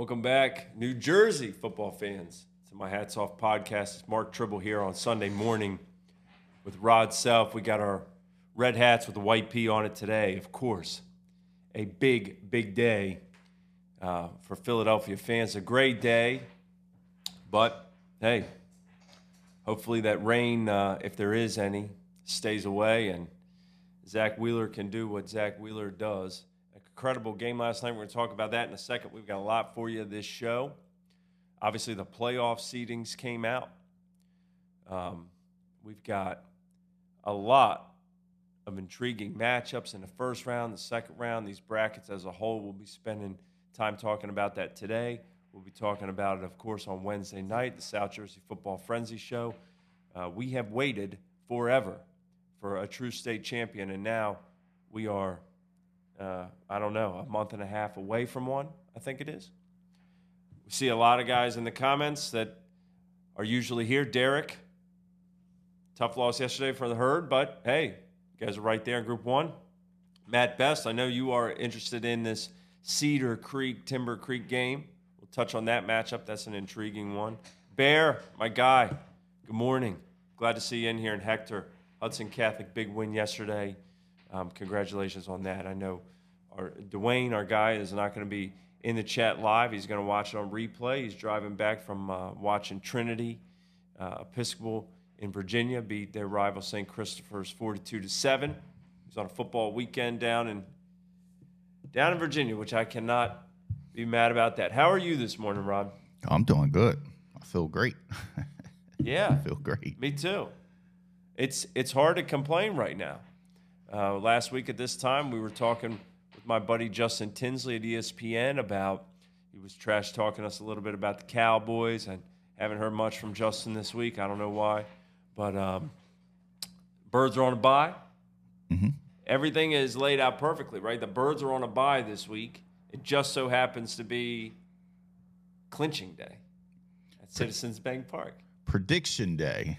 Welcome back, New Jersey football fans, to my Hats Off podcast. It's Mark Tribble here on Sunday morning with Rod Self. We got our red hats with the white P on it today. Of course, a big, big day for Philadelphia fans. A great day, but hey, hopefully that rain, if there is any, stays away and Zach Wheeler can do what Zach Wheeler does. Incredible game last night. We're going to talk about that in a second. We've got a lot for you this show. Obviously, the playoff seedings came out. We've got a lot of intriguing matchups in the first round, the second round, these brackets as a whole. We'll be spending time talking about that today. We'll be talking about it, of course, on Wednesday night, the South Jersey Football Frenzy Show. We have waited forever for a true state champion, and now we are... I don't know, a month and a half away from one, I think it is. We see a lot of guys in the comments that are usually here. Derek, tough loss yesterday for the Herd, but hey, you guys are right there in Group 1. Matt Best, I know you are interested in this Cedar Creek, Timber Creek game. We'll touch on that matchup. That's an intriguing one. Bear, my guy, good morning. Glad to see you in here. And Hector, Hudson Catholic, big win yesterday. Congratulations on that. I know Dwayne, our guy, is not going to be in the chat live. He's going to watch it on replay. He's driving back from watching Trinity Episcopal in Virginia beat their rival St. Christopher's 42-7. He's on a football weekend down in Virginia, which I cannot be mad about that. How are you this morning, Rob? I'm doing good. I feel great. Yeah. I feel great. Me too. It's hard to complain right now. Last week at this time, we were talking with my buddy Justin Tinsley at ESPN about, he was trash talking us a little bit about the Cowboys, and haven't heard much from Justin this week. I don't know why, but Birds are on a bye. Mm-hmm. Everything is laid out perfectly, right? The Birds are on a bye this week. It just so happens to be clinching day at Citizens Bank Park. Projections day.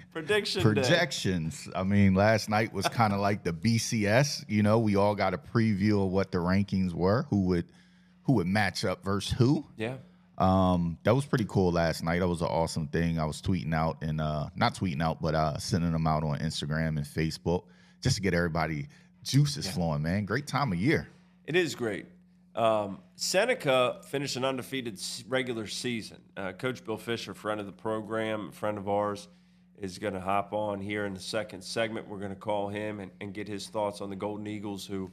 I mean, last night was kind of like the BCS. You know, we all got a preview of what the rankings were, who would match up versus who. Yeah. That was pretty cool last night. That was an awesome thing. I was tweeting out and not tweeting out, but sending them out on Instagram and Facebook just to get everybody juices flowing. Man, great time of year. It is great. Seneca finished an undefeated regular season. Coach Bill Fisher, friend of the program, friend of ours, is going to hop on here in the second segment. We're going to call him and get his thoughts on the Golden Eagles, who,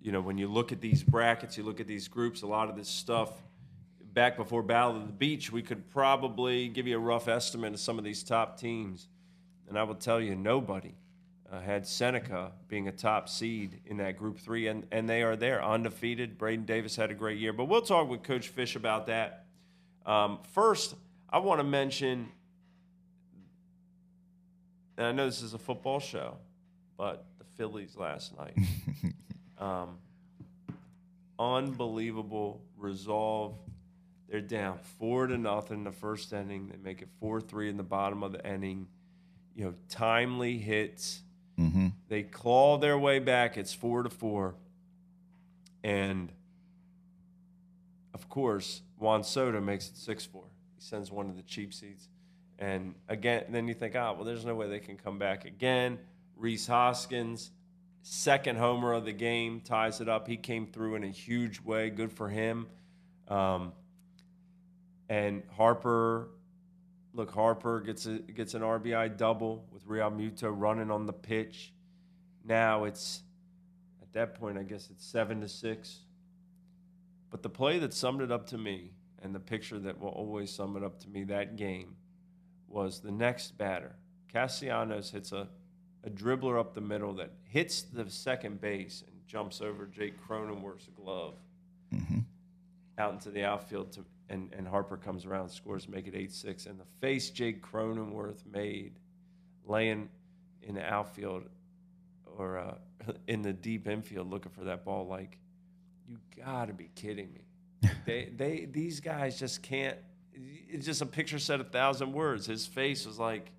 you know, when you look at these brackets, you look at these groups, a lot of this stuff, back before Battle of the Beach, we could probably give you a rough estimate of some of these top teams. And I will tell you, nobody had Seneca being a top seed in that Group 3, and they are there, undefeated. Braden Davis had a great year. But we'll talk with Coach Fish about that. First, I want to mention, and I know this is a football show, but the Phillies last night. Unbelievable resolve. They're down 4-0 in the first inning. They make it 4-3 in the bottom of the inning. You know, timely hits. Mm-hmm. They claw their way back. It's 4-4. And, of course, Juan Soto makes it 6-4. He sends one to the cheap seats. And, again, then you think, well, there's no way they can come back again. Reese Hoskins, second homer of the game, ties it up. He came through in a huge way. Good for him. And Harper... Look, Harper gets an RBI double with Realmuto running on the pitch. Now it's, at that point, I guess it's 7-6. But the play that summed it up to me, and the picture that will always sum it up to me that game, was the next batter. Castellanos hits a dribbler up the middle that hits the second base and jumps over Jake Cronenworth's glove out into the outfield to... And Harper comes around, scores, make it 8-6. And the face Jake Cronenworth made laying in the outfield or in the deep infield looking for that ball, like, you got to be kidding me. These guys just can't – it's just a picture said 1,000 words. His face was like,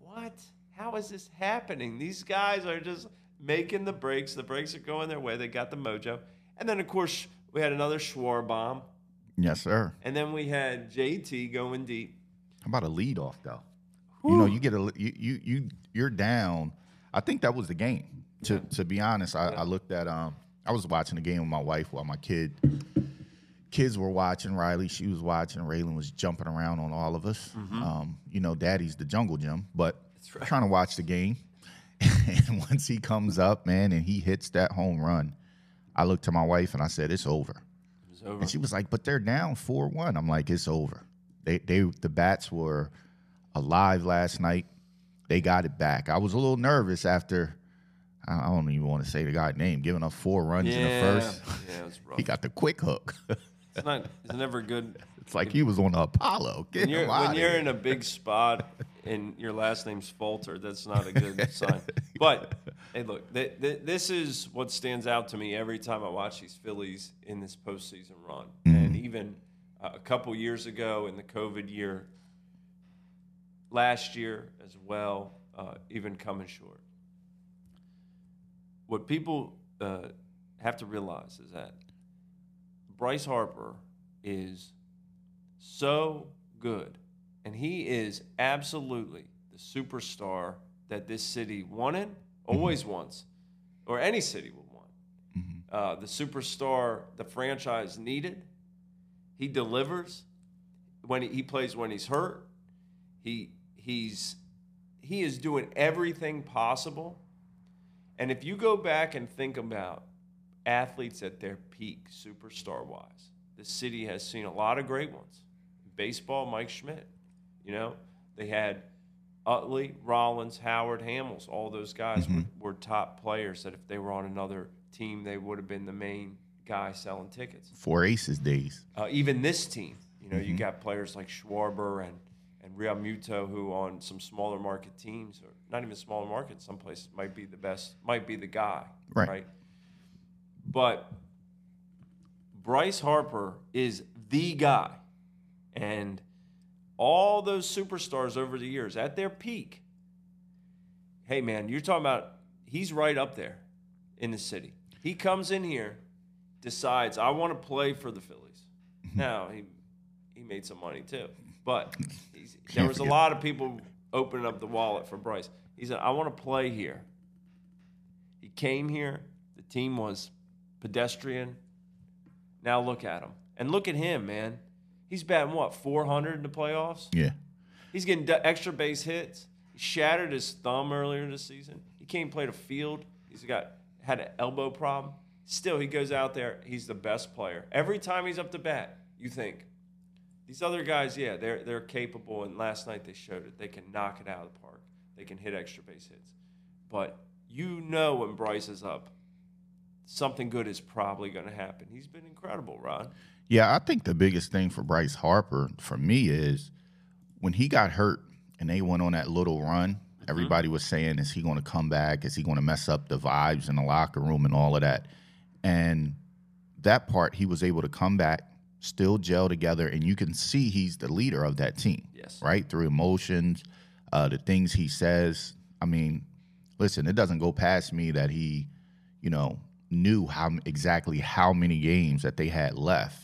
what? How is this happening? These guys are just making the breaks. The breaks are going their way. They got the mojo. And then, of course – We had another Schwarbaum. Yes, sir. And then we had JT going deep. How about a lead off though? Whew. You know, you get a you're down. I think that was the game. To be honest, I looked at I was watching the game with my wife while my kids were watching. Riley, she was watching. Raylan was jumping around on all of us. Mm-hmm. You know, Daddy's the jungle gym, but right. Trying to watch the game. And once he comes up, man, and he hits that home run, I looked to my wife and I said, "It's over." It was over. And she was like, "But they're down 4-1." I'm like, "It's over." The bats were alive last night. They got it back. I was a little nervous after. I don't even want to say the guy's name. Giving up 4 runs in the first. Yeah, it was rough. He got the quick hook. It's never good. It's like he was on Apollo. When you're in a big spot and your last name's Falter, that's not a good sign. But, hey, look, this is what stands out to me every time I watch these Phillies in this postseason run. Mm-hmm. And even a couple years ago in the COVID year, last year as well, even coming short. What people have to realize is that Bryce Harper is so good, and he is absolutely the superstar that this city wanted, always mm-hmm. wants, or any city would want. Mm-hmm. The superstar the franchise needed. He delivers when he plays when he's hurt. He is doing everything possible. And if you go back and think about athletes at their peak, superstar-wise, the city has seen a lot of great ones. Baseball, Mike Schmidt. You know, they had Utley, Rollins, Howard, Hamels. All those guys mm-hmm. were top players that if they were on another team, they would have been the main guy selling tickets. Four aces days. Even this team. You know, mm-hmm. you got players like Schwarber and Realmuto, who on some smaller market teams, or not even smaller markets, some places might be the best, might be the guy, right? But Bryce Harper is the guy. And all those superstars over the years, at their peak, hey, man, you're talking about he's right up there in the city. He comes in here, decides, I want to play for the Phillies. Now, he made some money, too. But there was a lot of people opening up the wallet for Bryce. He said, I want to play here. He came here. The team was pedestrian. Now look at him. And look at him, man. He's batting, what, 400 in the playoffs? Yeah. He's getting extra base hits. He shattered his thumb earlier this season. He can't play the field. He's had an elbow problem. Still, he goes out there. He's the best player. Every time he's up to bat, you think, these other guys, yeah, they're capable, and last night they showed it. They can knock it out of the park. They can hit extra base hits. But you know when Bryce is up, something good is probably going to happen. He's been incredible, Rod. Yeah, I think the biggest thing for Bryce Harper, for me, is when he got hurt and they went on that little run, mm-hmm. everybody was saying, is he going to come back? Is he going to mess up the vibes in the locker room and all of that? And that part, he was able to come back, still gel together, and you can see he's the leader of that team, yes, right? Through emotions, the things he says. I mean, listen, it doesn't go past me that he, you know, knew exactly how many games that they had left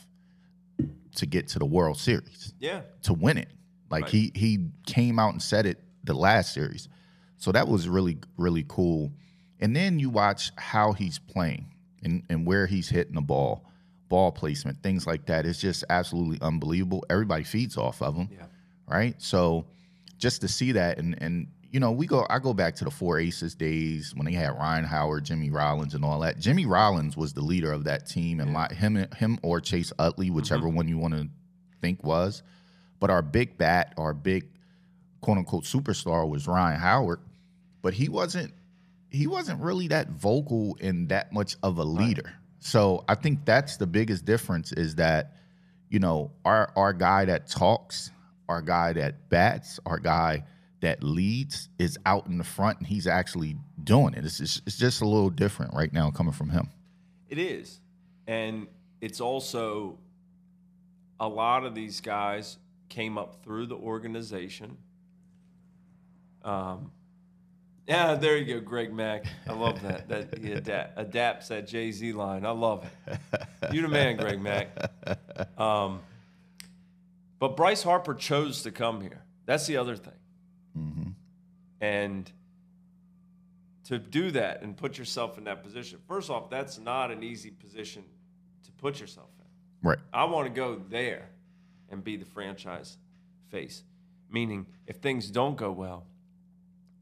to get to the World Series, yeah, to win it. Like, right. He came out and said it the last series. So that was really, really cool. And then you watch how he's playing and where he's hitting the ball. Ball placement, things like that. It's just absolutely unbelievable. Everybody feeds off of them, yeah, right? So just to see that, and you know, I go back to the Four Aces days when they had Ryan Howard, Jimmy Rollins, and all that. Jimmy Rollins was the leader of that team, and yeah, him or Chase Utley, whichever mm-hmm. one you want to think was. But our big bat, our big quote-unquote superstar was Ryan Howard, but he wasn't really that vocal and that much of a leader. Right. So I think that's the biggest difference is that, you know, our guy that talks, our guy that bats, our guy that leads is out in the front, and he's actually doing it. It's just a little different right now coming from him. It is. And it's also a lot of these guys came up through the organization. Yeah, there you go, Greg Mack. I love that. That he adapts that Jay-Z line. I love it. You're the man, Greg Mack. But Bryce Harper chose to come here. That's the other thing. Mm-hmm. And to do that and put yourself in that position, first off, that's not an easy position to put yourself in. Right. I want to go there and be the franchise face, meaning if things don't go well,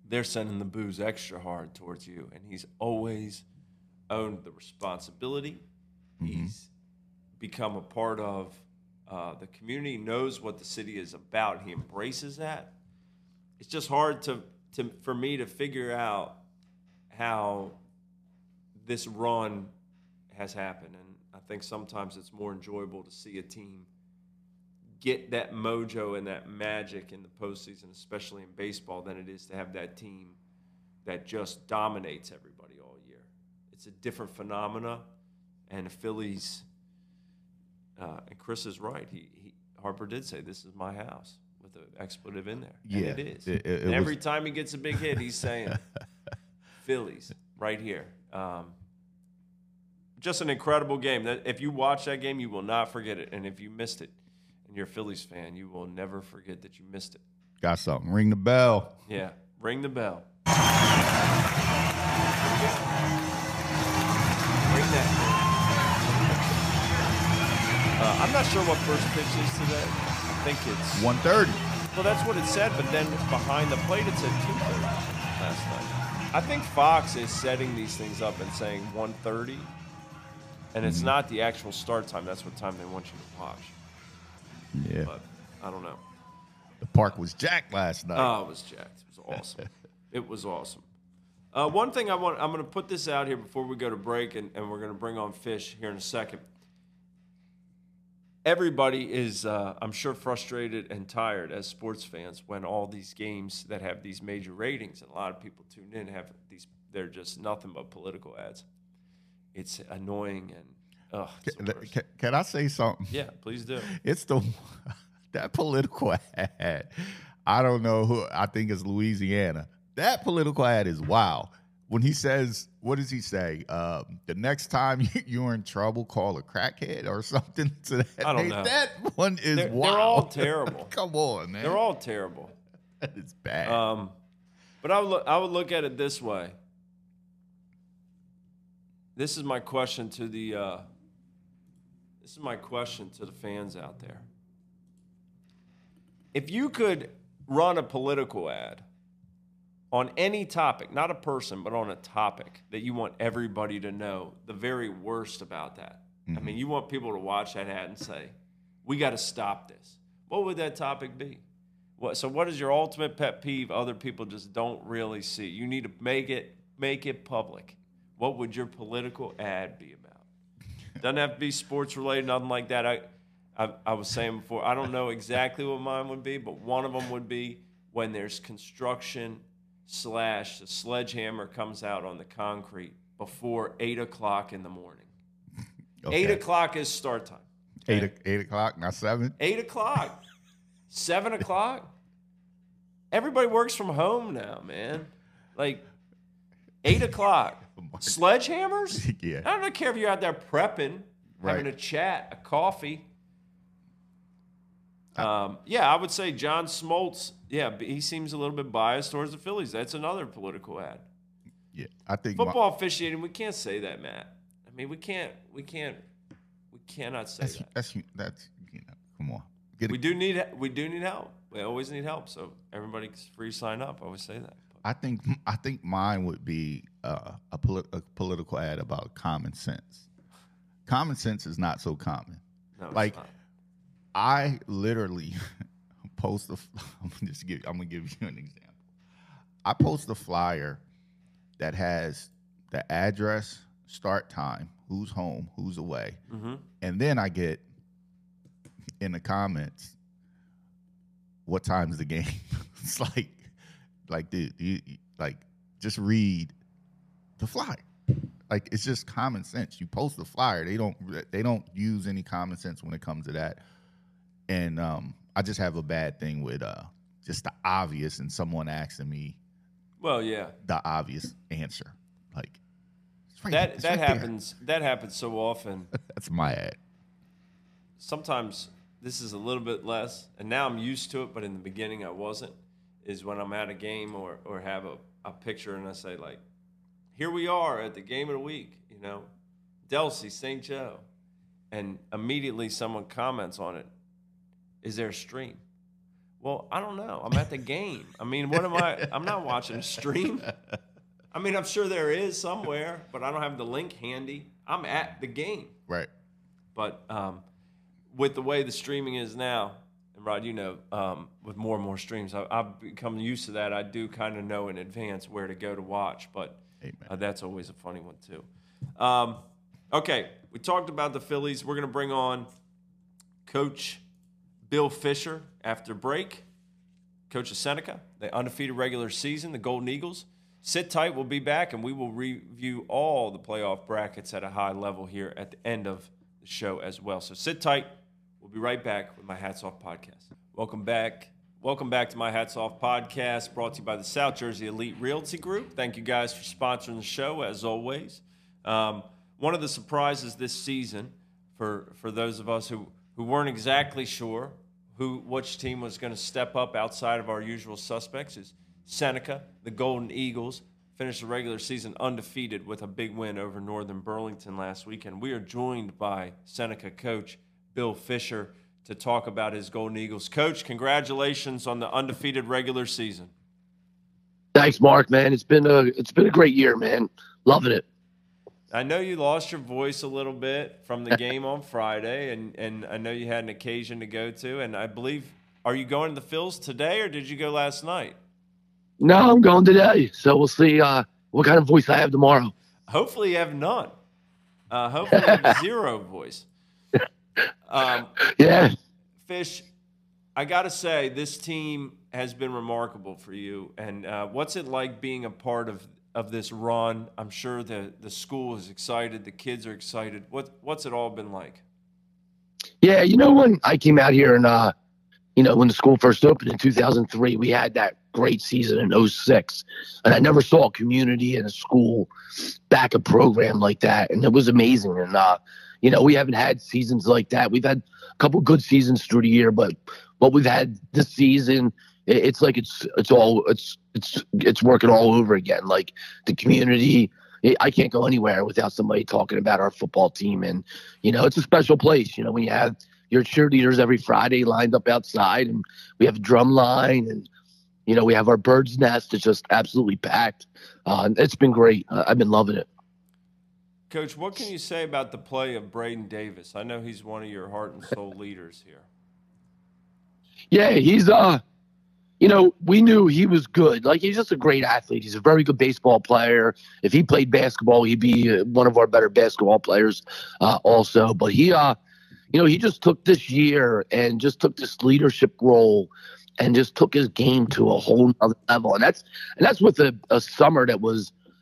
they're sending the booze extra hard towards you. And he's always owned the responsibility. Mm-hmm. He's become a part of the community, knows what the city is about. He embraces that. It's just hard for me to figure out how this run has happened. And I think sometimes it's more enjoyable to see a team get that mojo and that magic in the postseason, especially in baseball, than it is to have that team that just dominates everybody all year. It's a different phenomena, and the Phillies, and Chris is right. Harper did say, "This is my house," with an expletive in there. Yeah, and it is. And every time he gets a big hit, he's saying, "Phillies, right here." Just an incredible game. If you watch that game, you will not forget it. And if you missed it, you're a Phillies fan, you will never forget that you missed it. Got something. Ring the bell. Yeah, ring the bell. Ring that bell. I'm not sure what first pitch is today. I think it's 1:30. Well, that's what it said, but then behind the plate it said 2:30 last night. I think Fox is setting these things up and saying 1:30, and it's not the actual start time. That's what time they want you to watch. Yeah, but I don't know. The park was jacked last night. Oh, it was jacked. It was awesome. It was awesome. One thing I'm going to put this out here before we go to break, and we're going to bring on Fish here in a second. Everybody is, I'm sure, frustrated and tired as sports fans when all these games that have these major ratings and a lot of people tune in have these. They're just nothing but political ads. It's annoying and. Oh, can I say something? Yeah, please do. It's that political ad. I don't know who. I think it's Louisiana. That political ad is wild. When he says, what does he say? The next time you're in trouble, call a crackhead or something to that. I don't know. That one is wild. They're all terrible. Come on, man. They're all terrible. That is bad. But I would look at it this way. This is my question to the fans out there. If you could run a political ad on any topic, not a person, but on a topic that you want everybody to know the very worst about that. Mm-hmm. I mean, you want people to watch that ad and say, we got to stop this. What would that topic be? So what is your ultimate pet peeve other people just don't really see? You need to make it public. What would your political ad be about? Doesn't have to be sports related, nothing like that. I was saying before, I don't know exactly what mine would be, but one of them would be when there's construction / the sledgehammer comes out on the concrete before 8 o'clock in the morning. Okay. 8 o'clock is start time. Okay? Eight o'clock, not 7. 8 o'clock, 7 o'clock. Everybody works from home now, man. Like 8 o'clock. Sledgehammers? Yeah. I don't care if you're out there prepping, right, having a chat, a coffee. Yeah, I would say John Smoltz. Yeah, he seems a little bit biased towards the Phillies. That's another political ad. Yeah, I think football officiating. We can't say that, Matt. I mean, we cannot say that. That's you know, come on. We do need help. We always need help. So everybody's free to sign up. I always say that. I think mine would be a political ad about common sense. Common sense is not so common. No, like, it's not. I literally post a. I'm gonna give you an example. I post a flyer that has the address, start time, who's home, who's away, mm-hmm. and then I get in the comments, "What time's the game?" It's like. Like, dude, just read the flyer. Like, it's just common sense. You post the flyer. They don't use any common sense when it comes to that. And I just have a bad thing with just the obvious and someone asking me Well, yeah. The obvious answer. Like right that that right happens there. That happens so often. That's my ad. Sometimes this is a little bit less, and now I'm used to it, but in the beginning I wasn't, is when I'm at a game or have a picture and I say, like, here we are at the game of the week, you know, Delsea, St. Joe. And immediately someone comments on it. Is there a stream? Well, I don't know. I'm at the game. I mean, what am I? I'm not watching a stream. I mean, I'm sure there is somewhere, but I don't have the link handy. I'm at the game. Right. But with the way the streaming is now, and Rod, you know, with more and more streams, I've become used to that. I do kind of know in advance where to go to watch, but that's always a funny one too. Okay, we talked about the Phillies. We're going to bring on Coach Bill Fisher after break, coach of Seneca, the undefeated regular season, the Golden Eagles. Sit tight. We'll be back, and we will review all the playoff brackets at a high level here at the end of the show as well. So sit tight. We'll be right back with My Hats Off Podcast. Welcome back. Welcome back to My Hats Off Podcast, brought to you by the South Jersey Elite Realty Group. Thank you guys for sponsoring the show, as always. One of the surprises this season, for those of us who weren't exactly sure which team was going to step up outside of our usual suspects, is Seneca, the Golden Eagles, finished the regular season undefeated with a big win over Northern Burlington last weekend. We are joined by Seneca coach Bill Fisher to talk about his Golden Eagles. Coach, congratulations on the undefeated regular season. Thanks, Mark, man. It's been a great year, man. Loving it. I know you lost your voice a little bit from the game on Friday, and I know you had an occasion to go to, and I believe, are you going to the Phils today, or did you go last night? No, I'm going today, so we'll see what kind of voice I have tomorrow. Hopefully you have none. Hopefully you have zero voice. Yeah. Fish, I got to say, this team has been remarkable for you. And what's it like being a part of this run? I'm sure the school is excited. The kids are excited. What's it all been like? Yeah, you know, when I came out here and, you know, when the school first opened in 2003, we had that great season in 06. And I never saw a community and a school back a program like that. And it was amazing. And, you know, we haven't had seasons like that. We've had a couple good seasons through the year, but what we've had this season, it's like it's working all over again. Like the community, I can't go anywhere without somebody talking about our football team, and you know, it's a special place. You know, when you have your cheerleaders every Friday lined up outside, and we have a drum line, and you know, we have our bird's nest. It's just absolutely packed. It's been great. I've been loving it. Coach, what can you say about the play of Braden Davis? I know he's one of your heart and soul leaders here. Yeah, he's, you know, we knew he was good. Like, he's just a great athlete. He's a very good baseball player. If he played basketball, he'd be one of our better basketball players also. But he, you know, he just took this year and just took this leadership role and just took his game to a whole other level. And that's with a summer that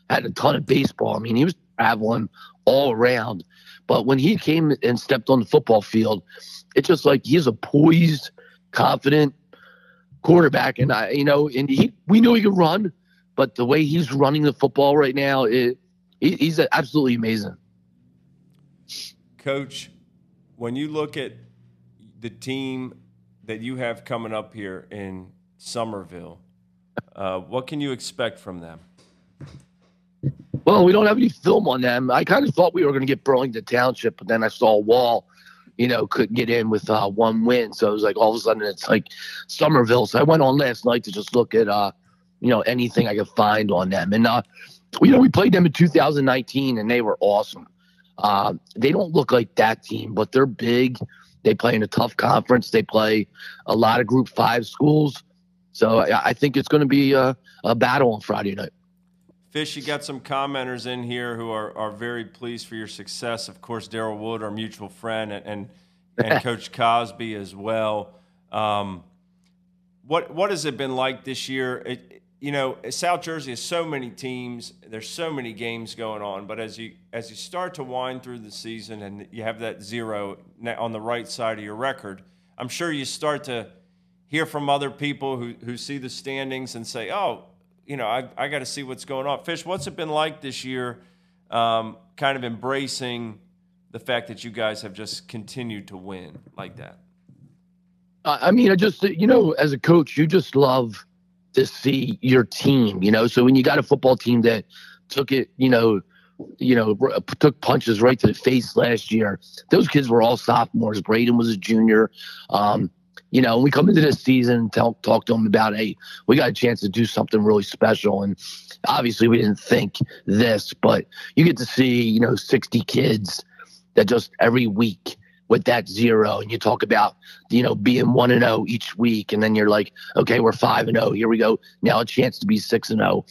had a ton of baseball. I mean, he was traveling all around, but when he came and stepped on the football field, it's just like he's a poised, confident quarterback, and I, you know, and we knew he could run, but the way he's running the football right now, he's absolutely amazing. Coach, when you look at the team that you have coming up here in Somerville, what can you expect from them? Well, we don't have any film on them. I kind of thought we were going to get Burlington Township, but then I saw Wall, you know, couldn't get in with one win. So it was like all of a sudden it's like Somerville. So I went on last night to just look at, you know, anything I could find on them. And, you know, we played them in 2019, and they were awesome. They don't look like that team, but they're big. They play in a tough conference. They play a lot of Group 5 schools. So I think it's going to be a battle on Friday night. Fish, you got some commenters in here who are very pleased for your success. Of course, Daryl Wood, our mutual friend, and Coach Cosby as well. What has it been like this year? You know, South Jersey has so many teams. There's so many games going on. But as you start to wind through the season and you have that zero on the right side of your record, I'm sure you start to hear from other people who see the standings and say, oh, you know, I got to see what's going on. Fish, what's it been like this year, kind of embracing the fact that you guys have just continued to win like that? I mean, I just, you know, as a coach, you just love to see your team, you know. So when you got a football team that took it, you know, took punches right to the face last year, those kids were all sophomores. Braden was a junior. You know, we come into this season and talk to them about, hey, we got a chance to do something really special. And obviously we didn't think this, but you get to see, you know, 60 kids that just every week with that zero, and you talk about, you know, being 1-0 each week, and then you're like, okay, we're 5-0, here we go, now a chance to be 6-0.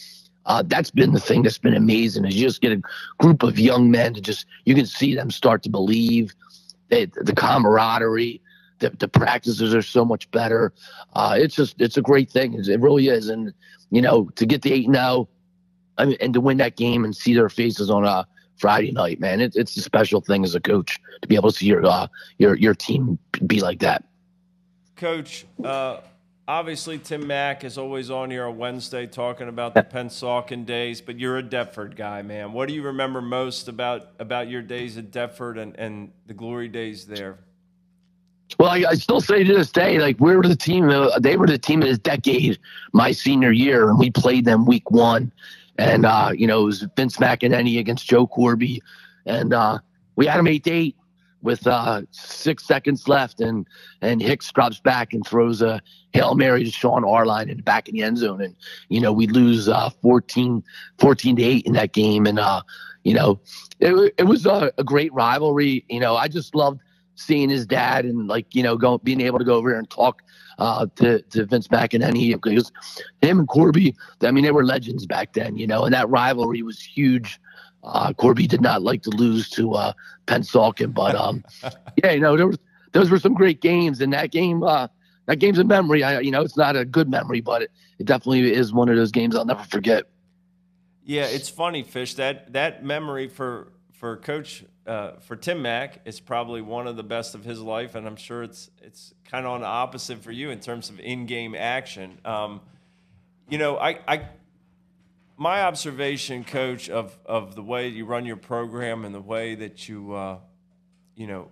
That's been the thing that's been amazing, is you just get a group of young men to just, you can see them start to believe, the camaraderie, the practices are so much better. It's just, it's a great thing, it really is. And you know, to get the 8-0, I mean, and to win that game and see their faces on a Friday night, man, it's a special thing as a coach to be able to see your team be like that. Coach, obviously Tim Mack is always on here on Wednesday talking about the Pennsauken days, but you're a Deptford guy, man. What do you remember most about your days at Deptford and the glory days there? Well, I still say to this day, like, we were the team, they were the team of the decade my senior year, and we played them week 1. And, you know, it was Vince McEnany against Joe Corby. And we had him 8-8 with 6 seconds left. And Hicks drops back and throws a Hail Mary to Sean Arline in the back of the end zone. And, you know, we lose 14-8 in that game. And, you know, it was a great rivalry. You know, I just loved seeing his dad and, like, you know, being able to go over here and talk to Vince McEnany, because him and Corby, I mean, they were legends back then, you know, and that rivalry was huge. Corby did not like to lose to Pennsauken, but yeah, you know, those were some great games, and that game's a memory. You know, it's not a good memory, but it definitely is one of those games I'll never forget. Yeah, it's funny, Fish, that memory for Coach. For Tim Mack, it's probably one of the best of his life, and I'm sure it's kind of on the opposite for you in terms of in-game action. You know, my observation, Coach, of the way you run your program and the way that you, you know,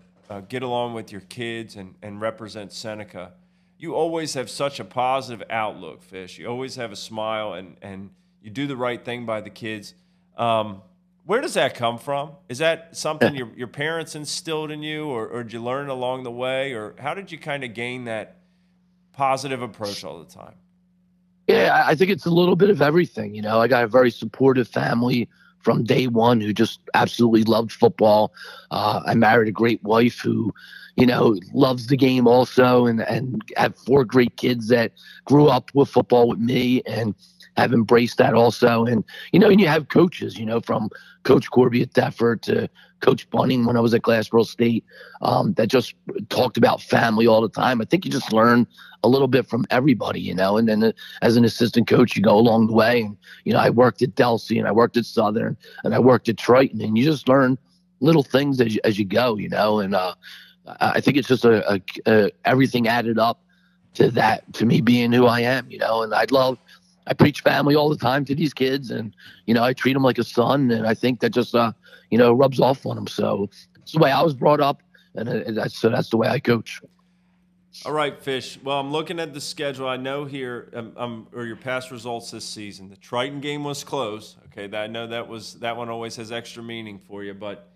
get along with your kids and represent Seneca, you always have such a positive outlook, Fish. You always have a smile, and you do the right thing by the kids. Where does that come from? Is that something your parents instilled in you, or did you learn along the way, or how did you kind of gain that positive approach all the time? Yeah, I think it's a little bit of everything. You know, I got a very supportive family from day one who just absolutely loved football. I married a great wife who, you know, loves the game also, and have 4 great kids that grew up with football with me and have embraced that also. And, you know, and you have coaches, you know, from Coach Corby at Deptford to Coach Bunning when I was at Glassboro State, that just talked about family all the time. I think you just learn a little bit from everybody, you know, and then as an assistant coach, you go along the way. And, you know, I worked at Delsea, and I worked at Southern, and I worked at Triton, and you just learn little things as you go, you know. And I think it's just everything added up to that, to me being who I am, you know. And I preach family all the time to these kids, and, you know, I treat them like a son, and I think that just, you know, rubs off on them. So it's the way I was brought up, so that's the way I coach. All right, Fish. Well, I'm looking at the schedule. I know here, or your past results this season, the Triton game was close. Okay, I know that one always has extra meaning for you, but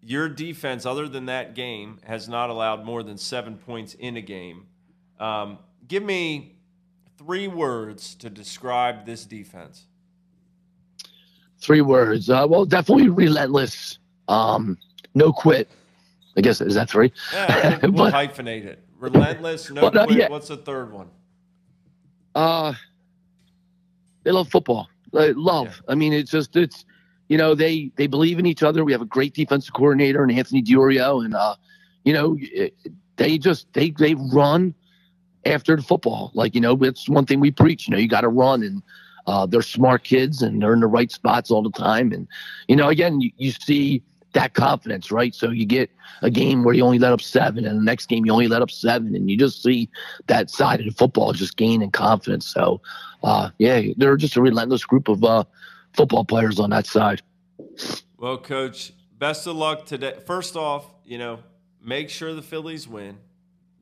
your defense, other than that game, has not allowed more than 7 points in a game. Give me 3 words to describe this defense. 3 words. Well, definitely relentless. No quit. I guess, is that 3? Yeah, we'll hyphenate it. Relentless, no quit. Yeah. What's the 3rd one? They love football. They love. Yeah. I mean, it's you know, they believe in each other. We have a great defensive coordinator and Anthony Diorio, and you know, they run after the football. Like, you know, it's one thing we preach, you know, you got to run, and they're smart kids, and they're in the right spots all the time. And, you know, again, you see that confidence, right? So you get a game where you only let up 7, and the next game you only let up 7, and you just see that side of the football just gaining confidence. So, yeah, they're just a relentless group of football players on that side. Well, Coach, best of luck today. First off, you know, make sure the Phillies win.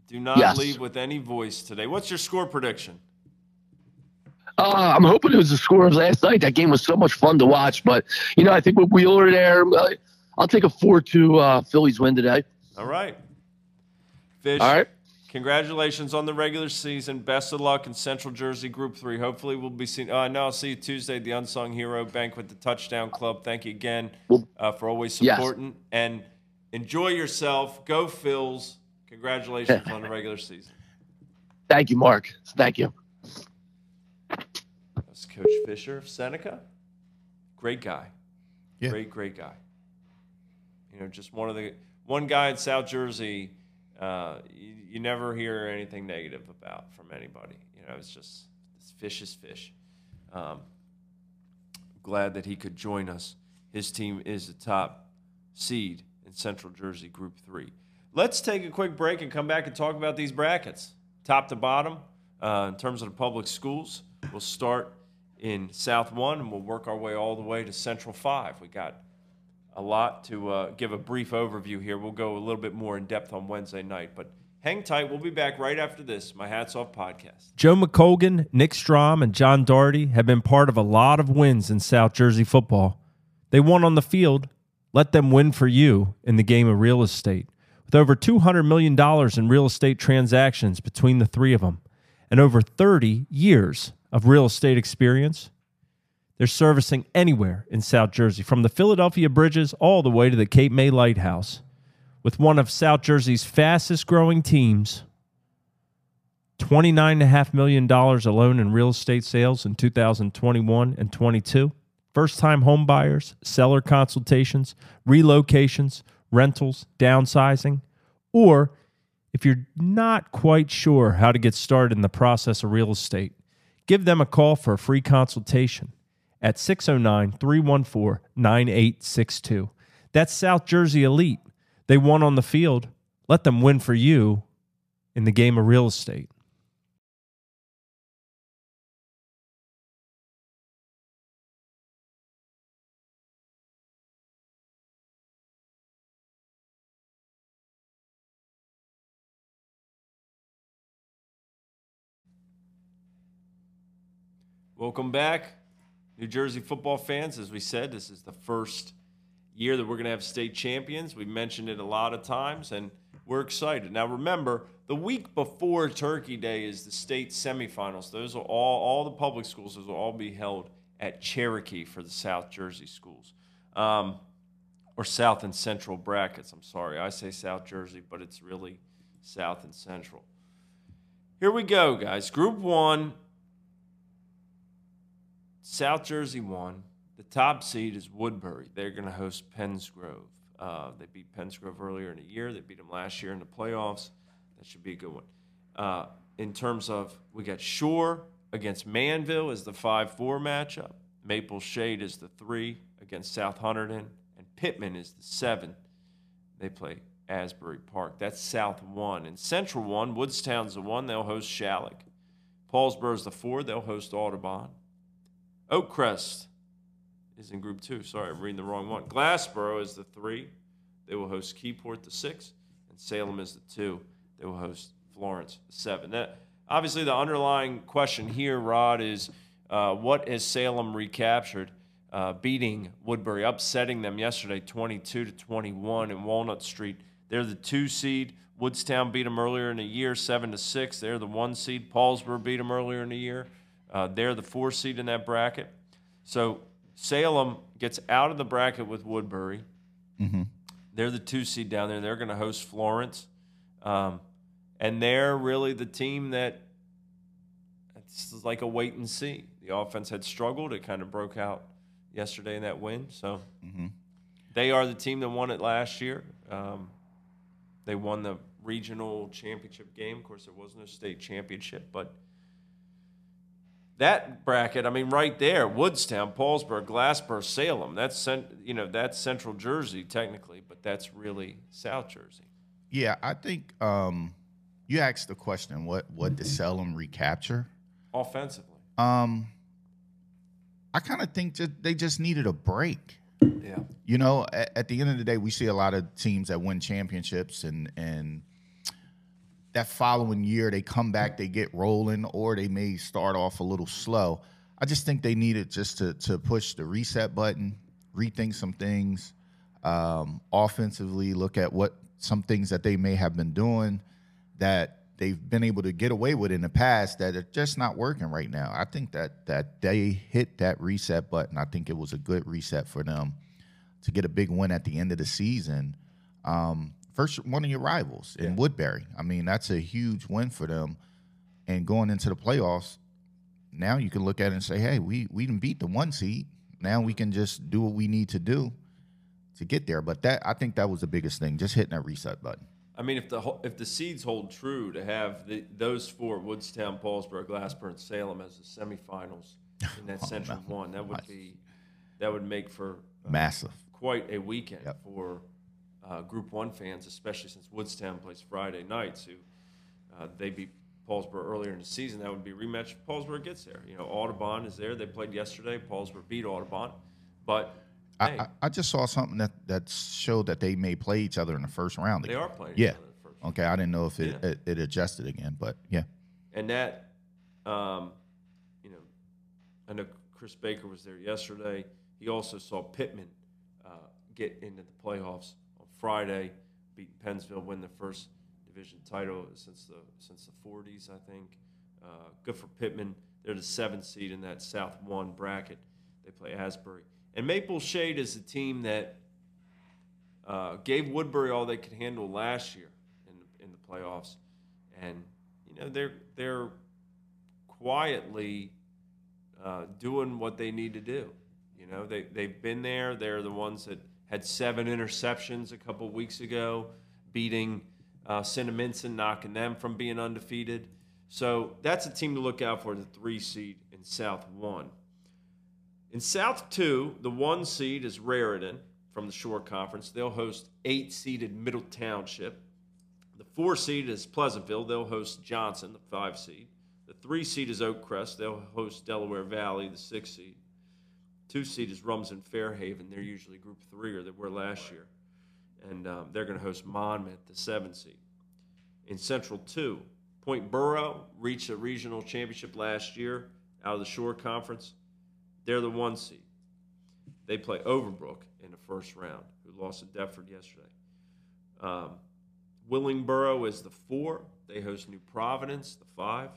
Do not leave with any voice today. What's your score prediction? I'm hoping it was the score of last night. That game was so much fun to watch. But, you know, I think with Wheeler there, I'll take a 4-2 Phillies win today. All right. Fish, all right. Congratulations on the regular season. Best of luck in Central Jersey Group 3. Hopefully we'll be seeing I'll see you Tuesday at the Unsung Hero Banquet, the Touchdown Club. Thank you again for always supporting. Yes. And enjoy yourself. Go Phils. Congratulations on the regular season. Thank you, Mark. Thank you. That's Coach Fisher of Seneca. Great guy. Yeah. Great guy. You know, just one guy in South Jersey you never hear anything negative about from anybody. You know, it's just Fish is Fish. Glad that he could join us. His team is the top seed in Central Jersey Group 3. Let's take a quick break and come back and talk about these brackets, top to bottom, in terms of the public schools. We'll start in South 1, and we'll work our way all the way to Central 5. We got a lot to give a brief overview here. We'll go a little bit more in depth on Wednesday night, but hang tight. We'll be back right after this, My Hats Off podcast. Joe McColgan, Nick Strom, and John Daugherty have been part of a lot of wins in South Jersey football. They won on the field. Let them win for you in the game of real estate. With over $200 million in real estate transactions between the three of them and over 30 years of real estate experience, they're servicing anywhere in South Jersey, from the Philadelphia Bridges all the way to the Cape May Lighthouse, with one of South Jersey's fastest-growing teams. $29.5 million alone in real estate sales in 2021 and 22. First-time home buyers, seller consultations, relocations, rentals, downsizing, or if you're not quite sure how to get started in the process of real estate, give them a call for a free consultation at 609-314-9862. That's South Jersey Elite. They won on the field. Let them win for you in the game of real estate. Welcome back, New Jersey football fans. As we said, this is the first year that we're going to have state champions. We've mentioned it a lot of times, and we're excited. Now, remember, the week before Turkey Day is the state semifinals. Those are all the public schools. Those will all be held at Cherokee for the South Jersey schools, or South and Central brackets. I'm sorry. I say South Jersey, but it's really South and Central. Here we go, guys. Group 1. South Jersey won. The top seed is Woodbury. They're going to host Pennsgrove. They beat Pennsgrove earlier in the year. They beat them last year in the playoffs. That should be a good one. In terms of, we got Shore against Manville as the 5-4 matchup. Maple Shade is the 3 against South Hunterdon. And Pittman is the 7. They play Asbury Park. That's South 1. In Central 1, Woodstown's the 1. They'll host Shalleck. Paulsboro's the 4. They'll host Audubon. Oak Crest is in Group 2. Sorry, I'm reading the wrong one. Glassboro is the 3. They will host Keyport, the 6. And Salem is the 2. They will host Florence, the 7. Now, obviously, the underlying question here, Rod, is what has Salem recaptured? Beating Woodbury, upsetting them yesterday 22-21 in Walnut Street. They're the 2 seed. Woodstown beat them earlier in the year, 7-6. They're the 1 seed. Paulsboro beat them earlier in the year. They're the 4 seed in that bracket. So Salem gets out of the bracket with Woodbury. Mm-hmm. They're the 2 seed down there. They're going to host Florence. And they're really the team that's like a wait and see. The offense had struggled. It kind of broke out yesterday in that win. So they are the team that won it last year. They won the regional championship game. Of course, there was no state championship, but that bracket, I mean, right there, Woodstown, Paulsboro, Glassboro, Salem. That's, you know, that's Central Jersey technically, but that's really South Jersey. Yeah, I think you asked the question, what did Salem recapture? Offensively. I kind of think that they just needed a break. Yeah. You know, at the end of the day, we see a lot of teams that win championships and that following year they come back, they get rolling, or they may start off a little slow. I just think they needed just to push the reset button, rethink some things, offensively look at what some things that they may have been doing that they've been able to get away with in the past that are just not working right now. I think that they hit that reset button. I think it was a good reset for them to get a big win at the end of the season. First, one of your rivals in Woodbury. I mean, that's a huge win for them. And going into the playoffs, now you can look at it and say, hey, we didn't beat the one seed. Now we can just do what we need to do to get there. But that, I think that was the biggest thing, just hitting that reset button. I mean, if the seeds hold true to have those four, Woodstown, Paulsboro, Glassboro, and Salem as the semifinals in that Central one, that would be, that would make for massive, quite a weekend for Group 1 fans, especially since Woodstown plays Friday nights. Who they beat Paulsboro earlier in the season. That would be a rematch if Paulsboro gets there. You know, Audubon is there. They played yesterday. Paulsboro beat Audubon. But hey, I just saw something that showed that they may play each other in the first round. Again. They are playing each other in the first round. Okay, I didn't know if it adjusted again, but yeah. And that, you know, I know Chris Baker was there yesterday. He also saw Pittman get into the playoffs on Friday, beat Pennsauken, win the first division title since the 40s, I think. Good for Pittman. They're the 7th seed in that South 1 bracket. They play Asbury. And Maple Shade is a team that gave Woodbury all they could handle last year in the playoffs, and you know they're quietly doing what they need to do. You know they've been there. They're the ones that had 7 interceptions a couple weeks ago, beating Cinnaminson, knocking them from being undefeated. So that's a team to look out for, the 3 seed in South 1. In South 2, the 1 seed is Raritan from the Shore Conference. They'll host 8-seeded Middle Township. The 4 seed is Pleasantville. They'll host Johnson, the 5 seed. The 3 seed is Oak Crest. They'll host Delaware Valley, the 6 seed. 2 seed is Rumson Fairhaven. They're usually Group 3, or they were last year. And they're going to host Monmouth, the 7 seed. In Central 2, Point Borough reached a regional championship last year out of the Shore Conference. They're the 1 seed. They play Overbrook in the first round, who lost to Deptford yesterday. Willingboro is the 4. They host New Providence, the 5.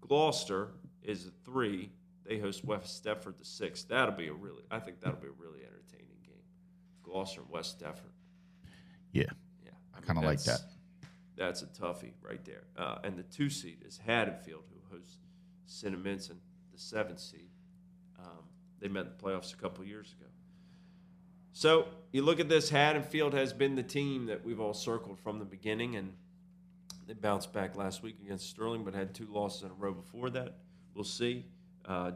Gloucester is the 3. They host West Deptford, the 6. I think that'll be a really entertaining game. Gloucester and West Deptford. Yeah. Yeah. I kind of like that. That's a toughie right there. And the 2 seed is Haddonfield, who hosts Cinnaminson, the 7 seed. They met in the playoffs a couple years ago. So you look at this, Haddonfield has been the team that we've all circled from the beginning, and they bounced back last week against Sterling, but had 2 losses in a row before that. We'll see.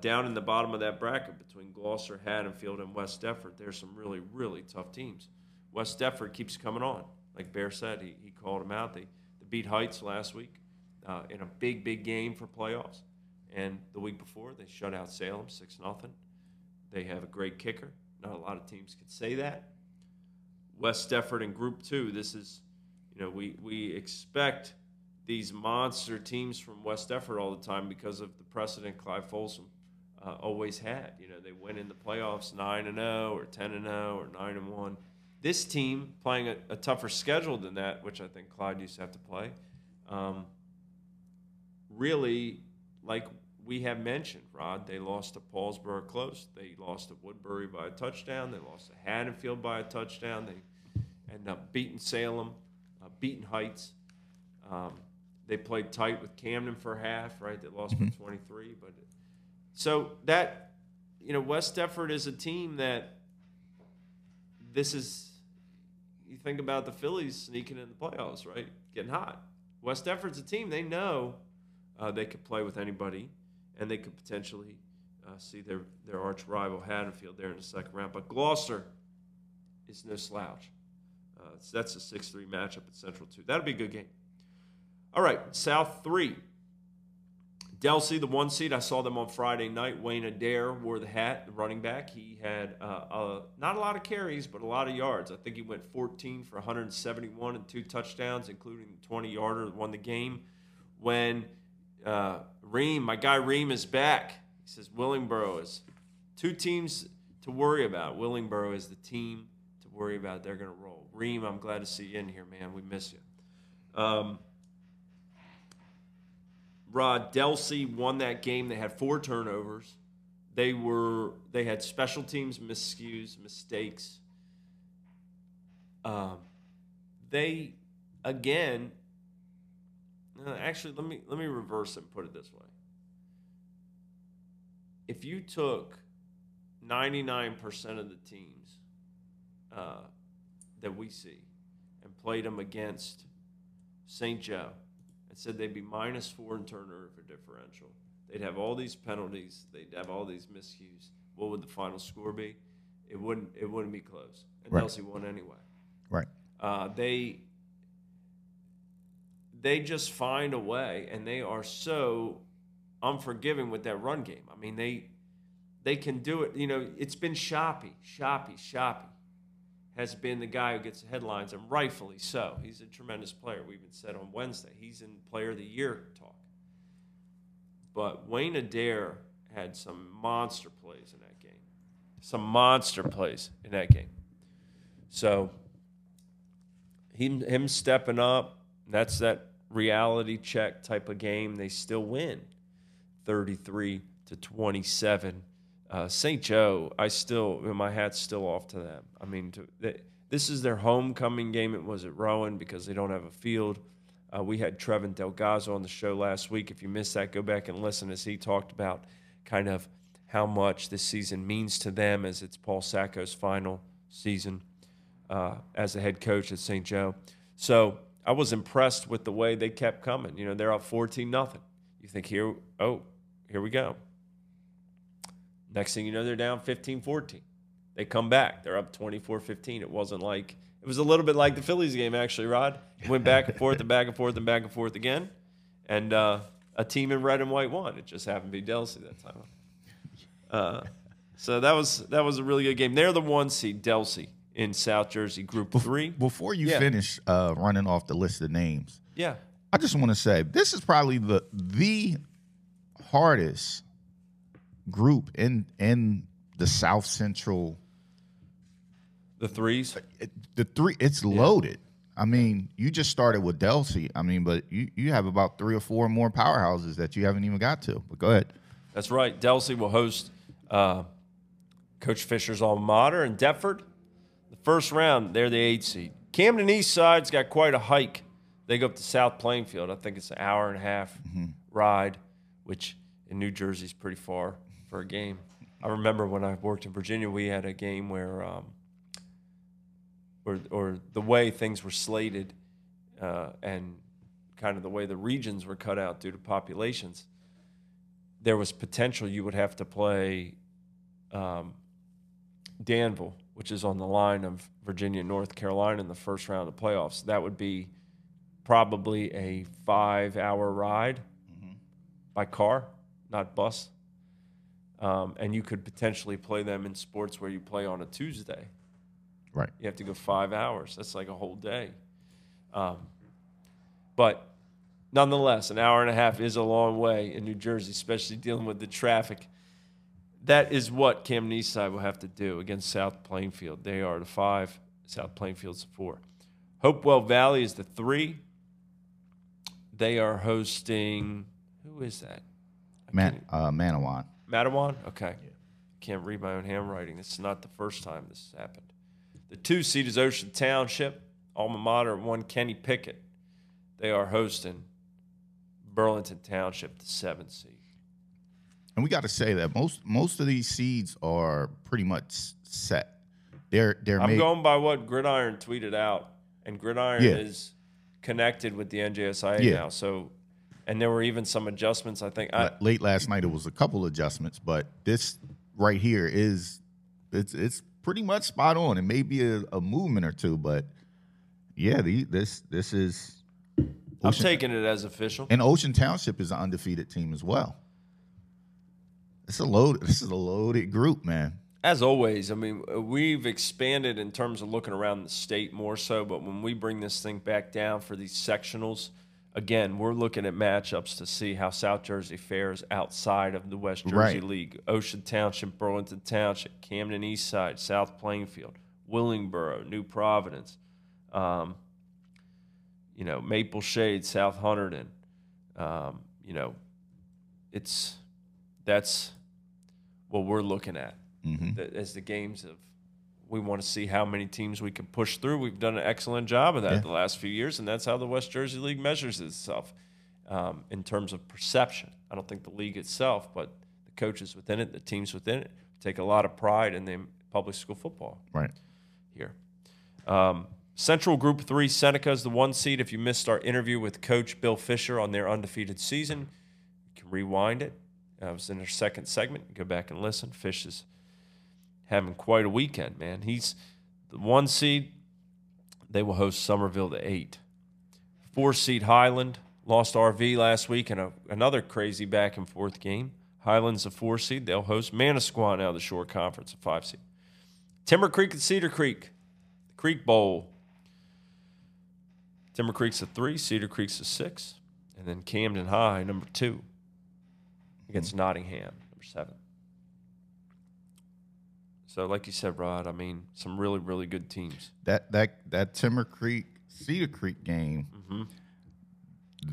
Down in the bottom of that bracket between Gloucester, Haddonfield, and West Deptford, there's some really, really tough teams. West Deptford keeps coming on. Like Bear said, he called them out. They beat Heights last week in a big, big game for playoffs. And the week before, they shut out Salem 6-0. They have a great kicker. Not a lot of teams could say that. West Deptford in Group 2, this is, you know, we expect these monster teams from West Deptford all the time because of the precedent Clive Folsom always had. You know, they went in the playoffs 9-0 or 10-0 or 9-1. This team, playing a tougher schedule than that, which I think Clyde used to have to play, really, like we have mentioned, Rod, they lost to Paulsboro close. They lost to Woodbury by a touchdown. They lost to Haddonfield by a touchdown. They ended up beating Salem, beating Heights. They played tight with Camden for half, right? They lost by 23. But so that, you know, West Deptford is a team that this is, you think about the Phillies sneaking in the playoffs, right? Getting hot. West Deptford's a team, they know they could play with anybody, and they could potentially see their arch rival Haddonfield there in the second round. But Gloucester is no slouch. So that's a 6-3 matchup at Central 2. That'll be a good game. All right, South 3. Delsea, the one seed. I saw them on Friday night. Wayne Adair wore the hat, the running back. He had not a lot of carries, but a lot of yards. I think he went 14 for 171 and 2 touchdowns, including the 20-yarder that won the game. When Ream, my guy Ream, is back, he says Willingboro is two teams to worry about. Willingboro is the team to worry about. They're going to roll. Ream, I'm glad to see you in here, man. We miss you. Rod, Delsea won that game. They had 4 turnovers. They had special teams miscues, mistakes. They again. Actually, let me reverse it and put it this way. If you took 99% of the teams that we see and played them against St. Joe, said they'd be -4 in turnover differential. They'd have all these penalties. They'd have all these miscues. What would the final score be? It wouldn't be close. And right. Delsea won anyway. Right. They just find a way, and they are so unforgiving with that run game. I mean, they can do it. You know, it's been Shoppy has been the guy who gets the headlines, and rightfully so. He's a tremendous player. We even said on Wednesday, he's in Player of the Year talk. But Wayne Adair had some monster plays in that game. So him stepping up, that's that reality check type of game. They still win 33-27. St. Joe, my hat's still off to them. I mean, this is their homecoming game. It was at Rowan because they don't have a field. We had Trevin Delgazzo on the show last week. If you missed that, go back and listen as he talked about kind of how much this season means to them as it's Paul Sacco's final season as a head coach at St. Joe. So I was impressed with the way they kept coming. You know, they're up 14-0. You think, here we go. Next thing you know, they're down 15-14. They come back. They're up 24-15. It was a little bit like the Phillies game, actually, Rod. It went back and forth and back and forth and back and forth again. And a team in red and white won. It just happened to be Delsea that time. So that was a really good game. They're the 1 seed, Delsea, in South Jersey Group 3. Before you finish running off the list of names, I just want to say this is probably the hardest group in the South Central, the threes, it's loaded. I mean, you just started with Delsea. I mean, but you have about 3 or 4 more powerhouses that you haven't even got to. But go ahead. That's right. Delsea will host Coach Fisher's alma mater in Deptford. The first round, they're the 8 seed. Camden East Side's got quite a hike. They go up to South Plainfield. I think it's an hour-and-a-half ride, which in New Jersey is pretty far for a game. I remember when I worked in Virginia, we had a game where or the way things were slated and kind of the way the regions were cut out due to populations, there was potential you would have to play Danville, which is on the line of Virginia and North Carolina in the first round of the playoffs. That would be probably a 5-hour ride by car, not bus. And you could potentially play them in sports where you play on a Tuesday. Right. You have to go 5 hours. That's like a whole day. But nonetheless, an hour-and-a-half is a long way in New Jersey, especially dealing with the traffic. That is what Camden Eastside will have to do against South Plainfield. They are the 5. South Plainfield's the 4. Hopewell Valley is the 3. They are hosting – who is that? Manawan. Mattawan? Okay. Yeah. Can't read my own handwriting. This is not the first time this has happened. The 2 seed is Ocean Township, alma mater 1 Kenny Pickett. They are hosting Burlington Township, the 7 seed. And we got to say that most of these seeds are pretty much set. I'm going by what Gridiron tweeted out, and Gridiron is connected with the NJSIA now. So And there were even some adjustments, I think. Late last night, it was a couple adjustments, but this right here is it's pretty much spot on. It may be a movement or two, but, yeah, this is Ocean. I'm taking it as official. And Ocean Township is an undefeated team as well. This is a loaded group, man. As always, I mean, we've expanded in terms of looking around the state more so, but when we bring this thing back down for these sectionals, again, we're looking at matchups to see how South Jersey fares outside of the West Jersey right. League. Ocean Township, Burlington Township, Camden Eastside, South Plainfield, Willingboro, New Providence, you know, Maple Shade, South Hunterdon. You know, that's what we're looking at as the games of. We want to see how many teams we can push through. We've done an excellent job of that the last few years, and that's how the West Jersey League measures itself in terms of perception. I don't think the league itself, but the coaches within it, the teams within it, take a lot of pride in the public school football here. Central Group 3, Seneca is the one seed. If you missed our interview with Coach Bill Fisher on their undefeated season, you can rewind it. It was in their second segment. Go back and listen. Fish is having quite a weekend, man. He's the one seed. They will host Somerville to 8. 4 seed Highland lost RV last week in another crazy back and forth game. Highland's a 4 seed. They'll host Manasquan out of the Shore Conference, a 5 seed. Timber Creek and Cedar Creek, the Creek Bowl. Timber Creek's a 3, Cedar Creek's a 6, and then Camden High, number 2, against Nottingham, number 7. So, like you said, Rod, I mean, some really, really good teams. That Timber Creek, Cedar Creek game,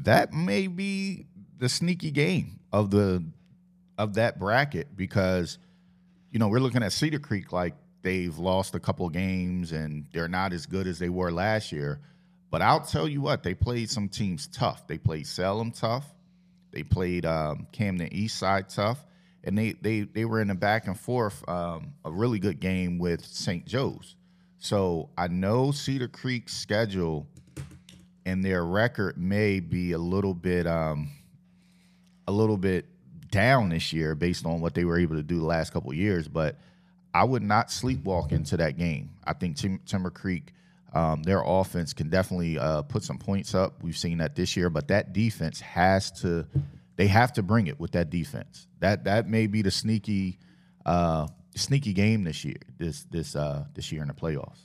that may be the sneaky game of that bracket because, you know, we're looking at Cedar Creek like they've lost a couple games and they're not as good as they were last year. But I'll tell you what, they played some teams tough. They played Salem tough. They played Camden Eastside tough. And they were in a back and forth, a really good game with St. Joe's. So I know Cedar Creek's schedule and their record may be a little bit down this year based on what they were able to do the last couple of years. But I would not sleepwalk into that game. I think Timber Creek, their offense can definitely put some points up. We've seen that this year, but that defense has to. They have to bring it with that defense. That may be the sneaky game this year. This year in the playoffs.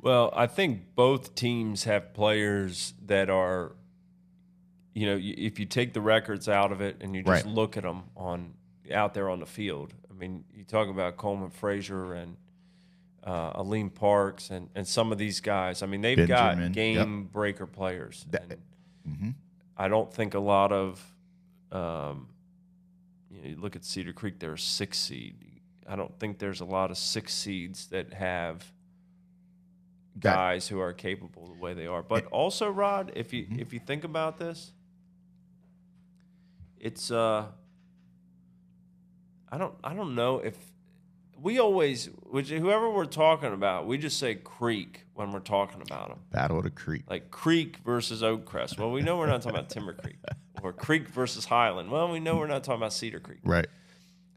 Well, I think both teams have players that are, you know, if you take the records out of it and you just look at them out there on the field. I mean, you talk about Coleman Frazier and Aleem Parks and some of these guys. I mean, they've got game breaker players. I don't think a lot of, you know, you look at Cedar Creek, they're a 6 seed. I don't think there's a lot of 6 seeds that have guys who are capable the way they are. But also, Rod, if you think about this, it's I don't know if we always whoever we're talking about, we just say Creek when we're talking about them. Battle of the Creek. Like Creek versus Oak Crest. Well, we know we're not talking about Timber Creek. Or Creek versus Highland. Well, we know we're not talking about Cedar Creek. Right.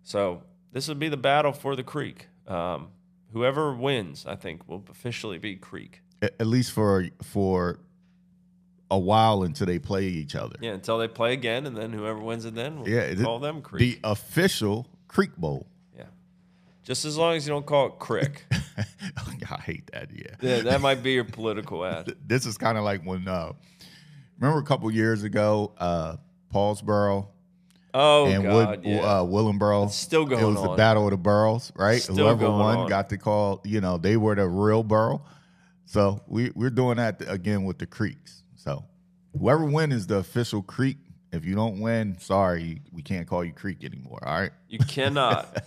So this would be the battle for the Creek. Whoever wins, I think, will officially be Creek. At least for a while until they play each other. Yeah, until they play again, and then whoever wins it then, we'll call them Creek. The official Creek Bowl. Just as long as you don't call it Crick. I hate that, yeah. That might be your political ad. This is kind of like when, remember a couple years ago, Paulsboro and Willingboro. It's still going on. It was the Battle of the Boroughs, right? Still whoever won got to call, you know, they were the real borough. So we're doing that again with the Creeks. So whoever wins is the official Creek. If you don't win, sorry, we can't call you Creek anymore, all right? You cannot.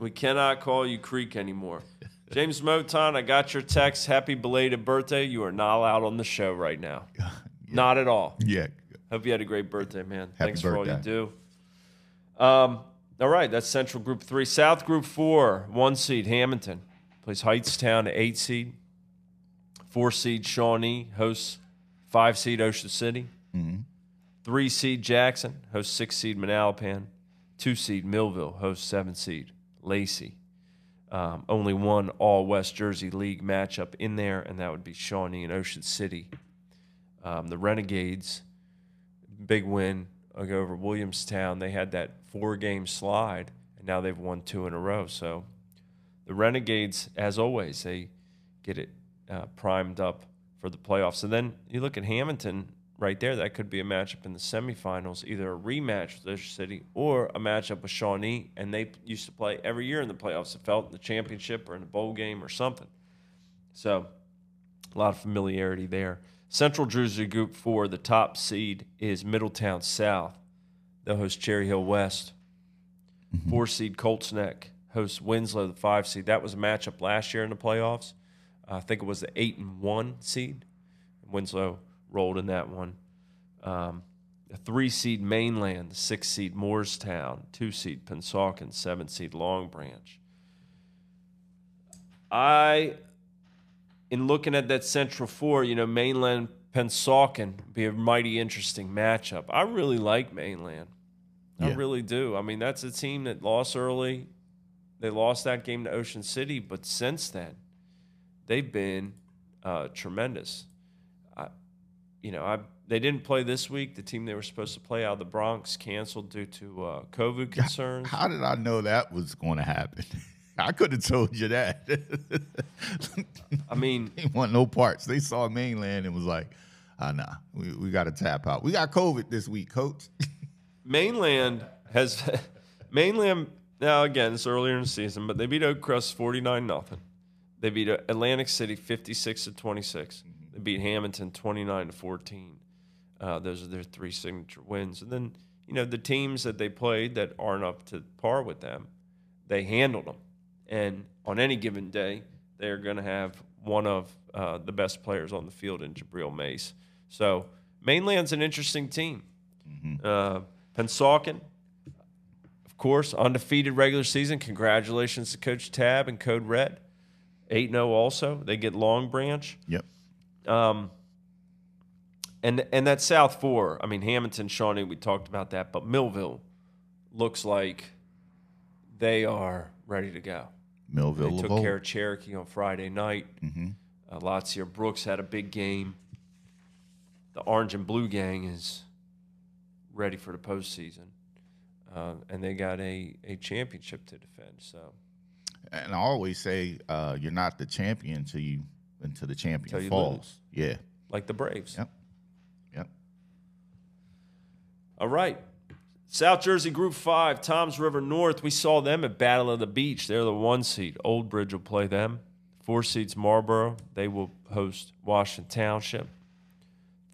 We cannot call you Creek anymore. James Moton, I got your text. Happy belated birthday. You are not allowed on the show right now. Yeah. Not at all. Yeah. Hope you had a great birthday, man. Happy birthday. Thanks for all you do. All right, that's Central Group 3. South Group 4, 1 seed, Hamilton. Plays Heightstown, 8 seed. 4 seed, Shawnee. Hosts 5 seed, Ocean City. 3-seed Jackson hosts 6-seed Manalapan. 2-seed Millville hosts 7-seed Lacey. Only one all-West Jersey League matchup in there, and that would be Shawnee and Ocean City. The Renegades, big win over Williamstown. They had that 4-game slide, and now they've won 2 in a row. So the Renegades, as always, they get it primed up for the playoffs. And then you look at Hamilton right there. That could be a matchup in the semifinals, either a rematch with Ocean City or a matchup with Shawnee. And they used to play every year in the playoffs. It felt in the championship or in the bowl game or something. So a lot of familiarity there. Central Jersey Group 4, the top seed is Middletown South. They'll host Cherry Hill West. 4-seed Colts Neck hosts Winslow, the 5-seed. That was a matchup last year in the playoffs. I think it was the 8-1 seed. Winslow rolled in that one. The 3-seed Mainland, the 6-seed Moorestown, 2-seed Pennsauken, 7-seed Long Branch. In looking at that Central 4, you know, Mainland, Pennsauken would be a mighty interesting matchup. I really like Mainland. Yeah. I really do. I mean, that's a team that lost early. They lost that game to Ocean City, but since then, they've been tremendous. They didn't play this week. The team they were supposed to play out of the Bronx canceled due to COVID concerns. How did I know that was going to happen? I could have told you that. I mean, they want no parts. They saw Mainland and was like, we got to tap out. We got COVID this week, coach. Mainland has – Mainland, now again, it's earlier in the season, but they beat Oak Crest 49-0. They beat Atlantic City 56-26. They beat Hamilton 29-14. Those are their 3 signature wins. And then, you know, the teams that they played that aren't up to par with them, they handled them. And on any given day, they're going to have one of the best players on the field in Jabril Mace. So Mainland's an interesting team. Pennsauken, of course, undefeated regular season. Congratulations to Coach Tab and Code Red. 8-0 also. They get Long Branch. Yep. And that South 4, I mean, Hamilton, Shawnee, we talked about that, but Millville looks like they are ready to go. Millville they took care of Cherokee on Friday night. Latsier Brooks had a big game. The Orange and Blue gang is ready for the postseason, and they got a championship to defend. So, and I always say you're not the champion until you. Until the champion falls. Yeah. Like the Braves. Yep. Yep. All right. South Jersey Group 5, Toms River North. We saw them at Battle of the Beach. They're the 1-seed. Old Bridge will play them. 4-seeds Marlboro. They will host Washington Township.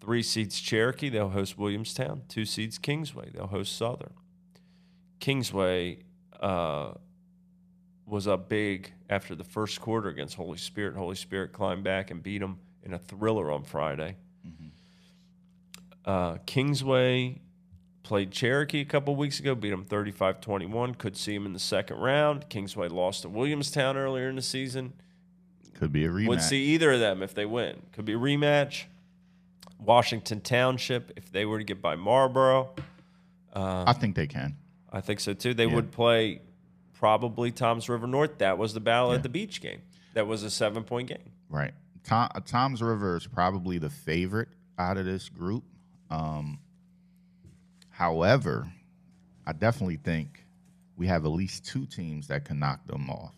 3-seeds Cherokee. They'll host Williamstown. 2-seeds Kingsway. They'll host Southern. Kingsway was up big after the first quarter against Holy Spirit. Holy Spirit climbed back and beat them in a thriller on Friday. Kingsway played Cherokee a couple weeks ago, beat them 35-21. Could see them in the second round. Kingsway lost to Williamstown earlier in the season. Could be a rematch. Would see either of them if they win. Could be a rematch. Washington Township, if they were to get by Marlboro. I think they can. I think so, too. They would play... Probably Toms River North. That was the battle at the beach game. That was a 7-point game. Right. Toms River is probably the favorite out of this group. However, I definitely think we have at least 2 teams that can knock them off,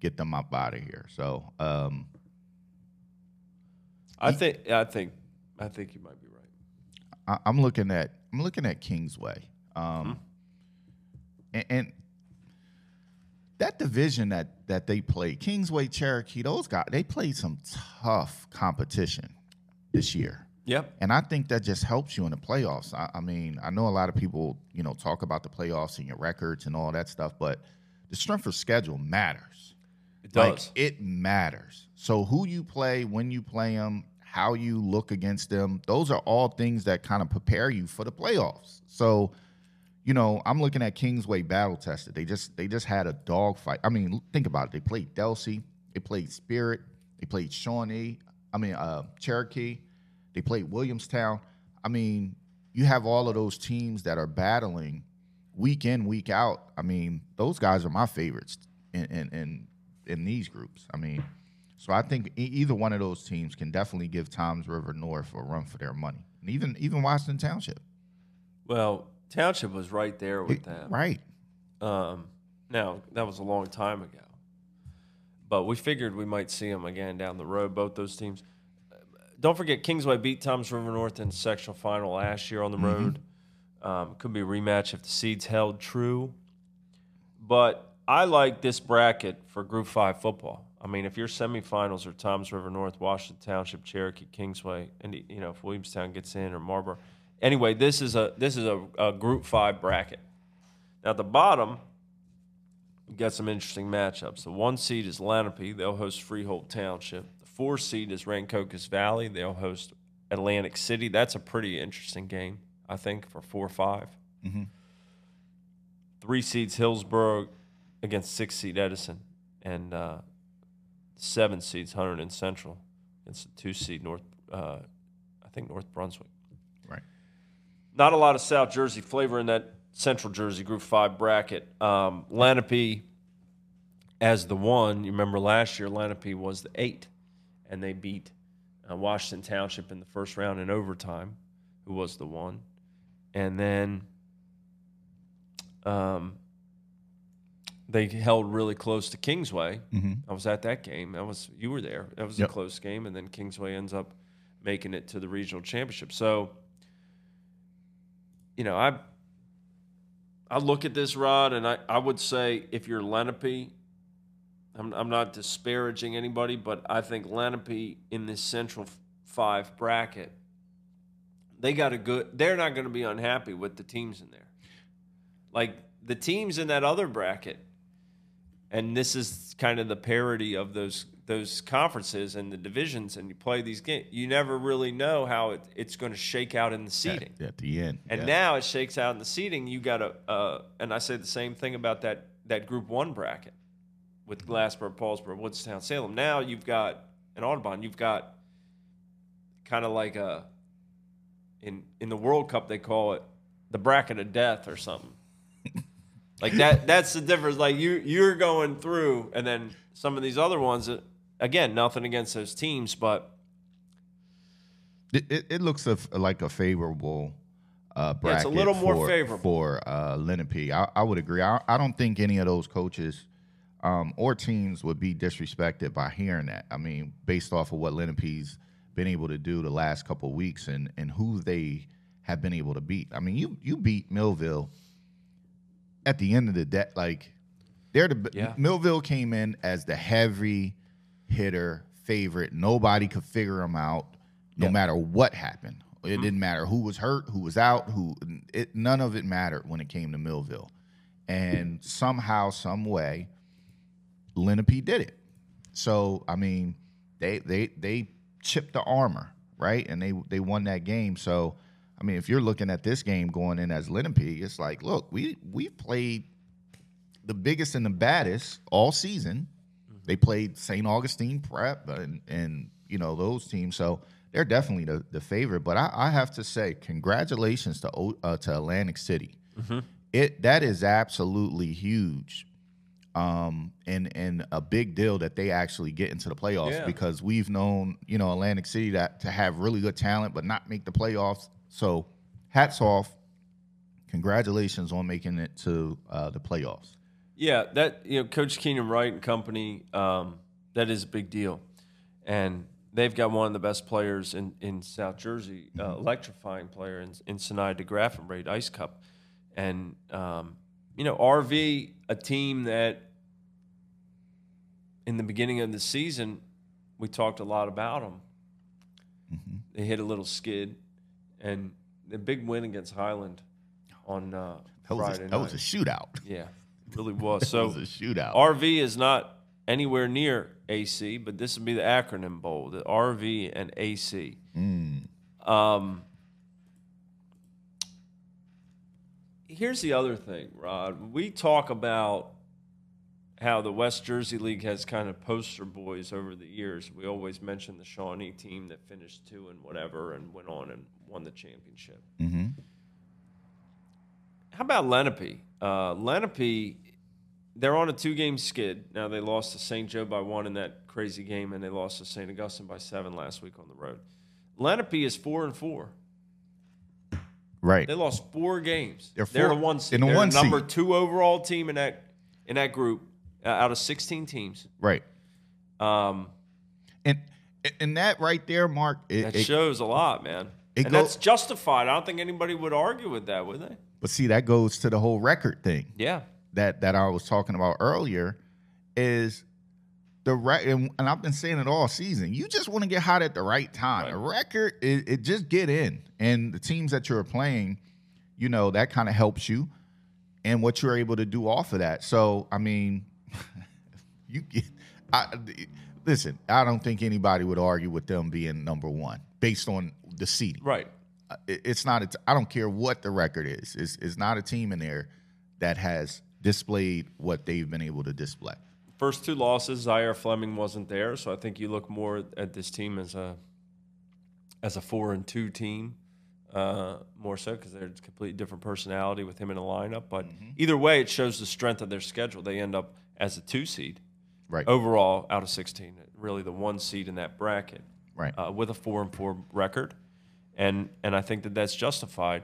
get them up out of here. So I think you might be right. I'm looking at Kingsway. And that division that they played, Kingsway, Cherokee, those guys, they played some tough competition this year. Yep. And I think that just helps you in the playoffs. I mean, I know a lot of people, you know, talk about the playoffs and your records and all that stuff, but the strength of schedule matters. It does. Like, it matters. So who you play, when you play them, how you look against them, those are all things that kind of prepare you for the playoffs. So – you know, I'm looking at Kingsway battle tested. They just had a dogfight. I mean, think about it. They played Delsea. They played Spirit. They played Shawnee. I mean, Cherokee. They played Williamstown. I I mean, you have all of those teams that are battling week in, week out. I mean, those guys are my favorites in these groups. I mean, so I think either one of those teams can definitely give Toms River North a run for their money. And even Washington Township. Well, Township was right there with them. Right. Now, that was a long time ago. But we figured we might see them again down the road, both those teams. Don't forget, Kingsway beat Toms River North in the sectional final last year on the road. Could be a rematch if the seeds held true. But I like this bracket for Group 5 football. I mean, if your semifinals are Toms River North, Washington Township, Cherokee, Kingsway, and, you know, if Williamstown gets in or Marlboro. Anyway, this is a Group 5 bracket. Now, at the bottom, we've got some interesting matchups. The 1 seed is Lenape. They'll host Freehold Township. The 4 seed is Rancocas Valley. They'll host Atlantic City. That's a pretty interesting game, I think, for 4-5. 3 seeds Hillsborough against 6 seed Edison. And 7 seeds Hunterdon and Central against the 2 seed North Brunswick. Right. Not a lot of South Jersey flavor in that Central Jersey Group 5 bracket. Lenape as the 1. You remember last year Lenape was the 8, and they beat Washington Township in the first round in overtime, who was the 1. And then they held really close to Kingsway. I was at that game. You were there. That was a close game, and then Kingsway ends up making it to the regional championship. So, you know, I look at this, Rod, and I would say if you're Lenape, I'm not disparaging anybody, but I think Lenape in this Central 5 bracket, they're not going to be unhappy with the teams in there. Like the teams in that other bracket, and this is kind of the parity of those conferences and the divisions, and you play these games, you never really know how it's going to shake out in the seeding. At the end. And now it shakes out in the seeding. You got and I say the same thing about that Group 1 bracket with Glassboro, Paulsboro, Woodstown, Salem. Now you've got an Audubon. You've got kind of like in the World Cup they call it the bracket of death or something. Like that's the difference. Like you're going through, and then some of these other ones that, again, nothing against those teams, but it looks like a favorable bracket. It's a little more favorable for Lenape. I would agree. I don't think any of those coaches or teams would be disrespected by hearing that. I mean, based off of what Lenape's been able to do the last couple of weeks and who they have been able to beat. I mean, you beat Millville at the end of the day. Like Millville came in as the heavy hitter favorite. Nobody could figure him out, no matter what happened. It didn't matter who was hurt, who was out, none of it mattered when it came to Millville. And somehow, some way, Lenape did it. So, I mean, they chipped the armor, right? And they won that game. So, I mean, if you're looking at this game going in as Lenape, it's like, look, we played the biggest and the baddest all season. They played St. Augustine Prep and you know, those teams. So they're definitely the favorite. But I have to say, congratulations to Atlantic City. That is absolutely huge and a big deal that they actually get into the playoffs because we've known, you know, Atlantic City to have really good talent but not make the playoffs. So hats off. Congratulations on making it to the playoffs. Yeah, that, you know, Coach Keenan Wright and company, that is a big deal. And they've got one of the best players in South Jersey, electrifying player in Sinai DeGraffenbraid Ice Cup. And, you know, RV, a team that in the beginning of the season, we talked a lot about them. They hit a little skid. And the big win against Highland on Friday night. That was a shootout. Yeah. Really was. So was a shootout. RV is not anywhere near AC, but this would be the acronym bowl, the RV and AC. Here's the other thing, Rod. We talk about how the West Jersey League has kind of poster boys over the years. We always mention the Shawnee team that finished 2 and whatever and went on and won the championship. Mm-hmm. How about Lenape? Lenape, they're on a 2-game skid. Now they lost to St. Joe by 1 in that crazy game, and they lost to St. Augustine by 7 last week on the road. Lenape is 4-4. Right. They lost 4 games. They're a 1 seed. They're the number 2 overall team in that group out of 16 teams. Right. And that right there, Mark. It shows a lot, man. And that's justified. I don't think anybody would argue with that, would they? But see, that goes to the whole record thing. Yeah. That I was talking about earlier is the record, and I've been saying it all season. You just want to get hot at the right time. Right. The record, it just get in. And the teams that you're playing, you know, that kind of helps you and what you're able to do off of that. So, I mean, listen, I don't think anybody would argue with them being number 1 based on the seeding. Right. It's not. I don't care what the record is. It's not a team in there that has displayed what they've been able to display. First 2 losses, Zaire Fleming wasn't there, so I think you look more at this team as a 4-2 team, more so because they're a completely different personality with him in the lineup. But either way, it shows the strength of their schedule. They end up as a 2 seed, right? Overall, out of 16, really the 1 seed in that bracket, right? With a 4-4 record. And I think that's justified.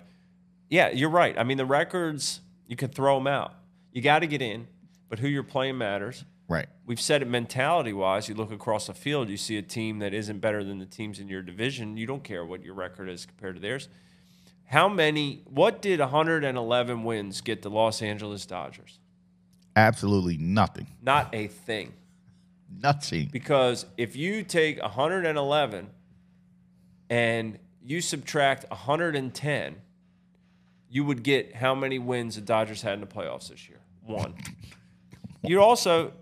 Yeah, you're right. I mean, the records, you can throw them out. You got to get in, but who you're playing matters. Right. We've said it mentality-wise. You look across the field, you see a team that isn't better than the teams in your division. You don't care what your record is compared to theirs. What did 111 wins get the Los Angeles Dodgers? Absolutely nothing. Not a thing. Nothing. Because if you take 111 and you subtract 110, you would get how many wins the Dodgers had in the playoffs this year? 1. You'd also,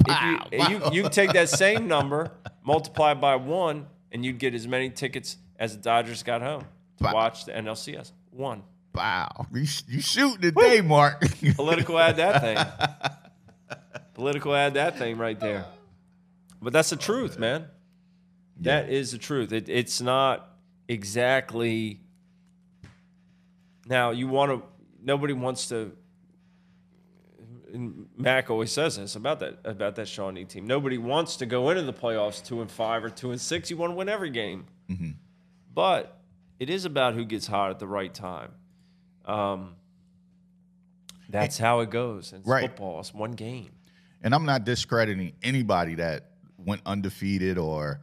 you take that same number, multiply by 1, and you'd get as many tickets as the Dodgers got home to watch the NLCS. 1. Wow. You shooting today, Mark. Political ad that thing. Political ad that thing right there. But that's the truth, man. Yeah. That is the truth. It's not exactly. Now nobody wants to. And Mac always says this about that Shawnee team. Nobody wants to go into the playoffs 2-5 or 2-6. You want to win every game, but it is about who gets hot at the right time. That's how it goes in football. It's 1 game. And I'm not discrediting anybody that went undefeated or,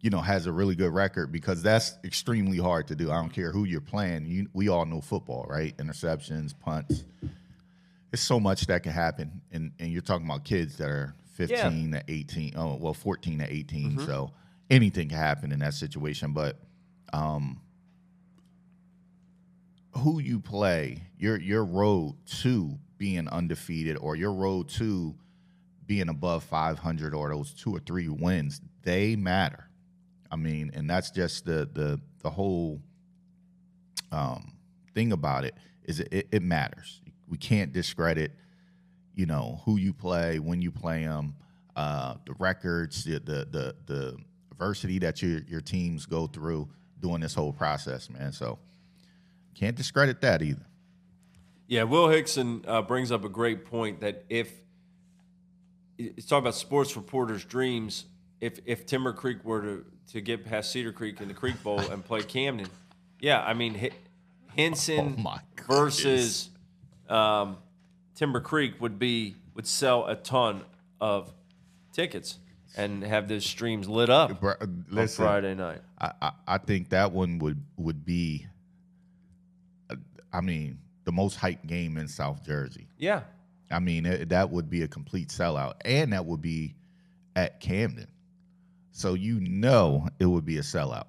you know, has a really good record, because that's extremely hard to do. I don't care who you're playing. We all know football, right? Interceptions, punts. It's so much that can happen. And you're talking about kids that are 15 to 18. Oh, well, 14 to 18. So anything can happen in that situation. But who you play, your road to being undefeated or your road to being above 500 or those 2 or 3 wins, they matter. I mean, and that's just the whole thing about it is it matters. We can't discredit, you know, who you play, when you play them, the records, the adversity that your teams go through during this whole process, man. So can't discredit that either. Yeah, Will Hickson brings up a great point that if it's talking about sports reporters' dreams. If Timber Creek were to get past Cedar Creek in the Creek Bowl and play Camden, yeah, I mean, Henson versus Timber Creek would sell a ton of tickets and have those streams lit up on Friday night. I think that one would be, I mean, the most hyped game in South Jersey. Yeah. I mean, that would be a complete sellout, and that would be at Camden. So you know it would be a sellout.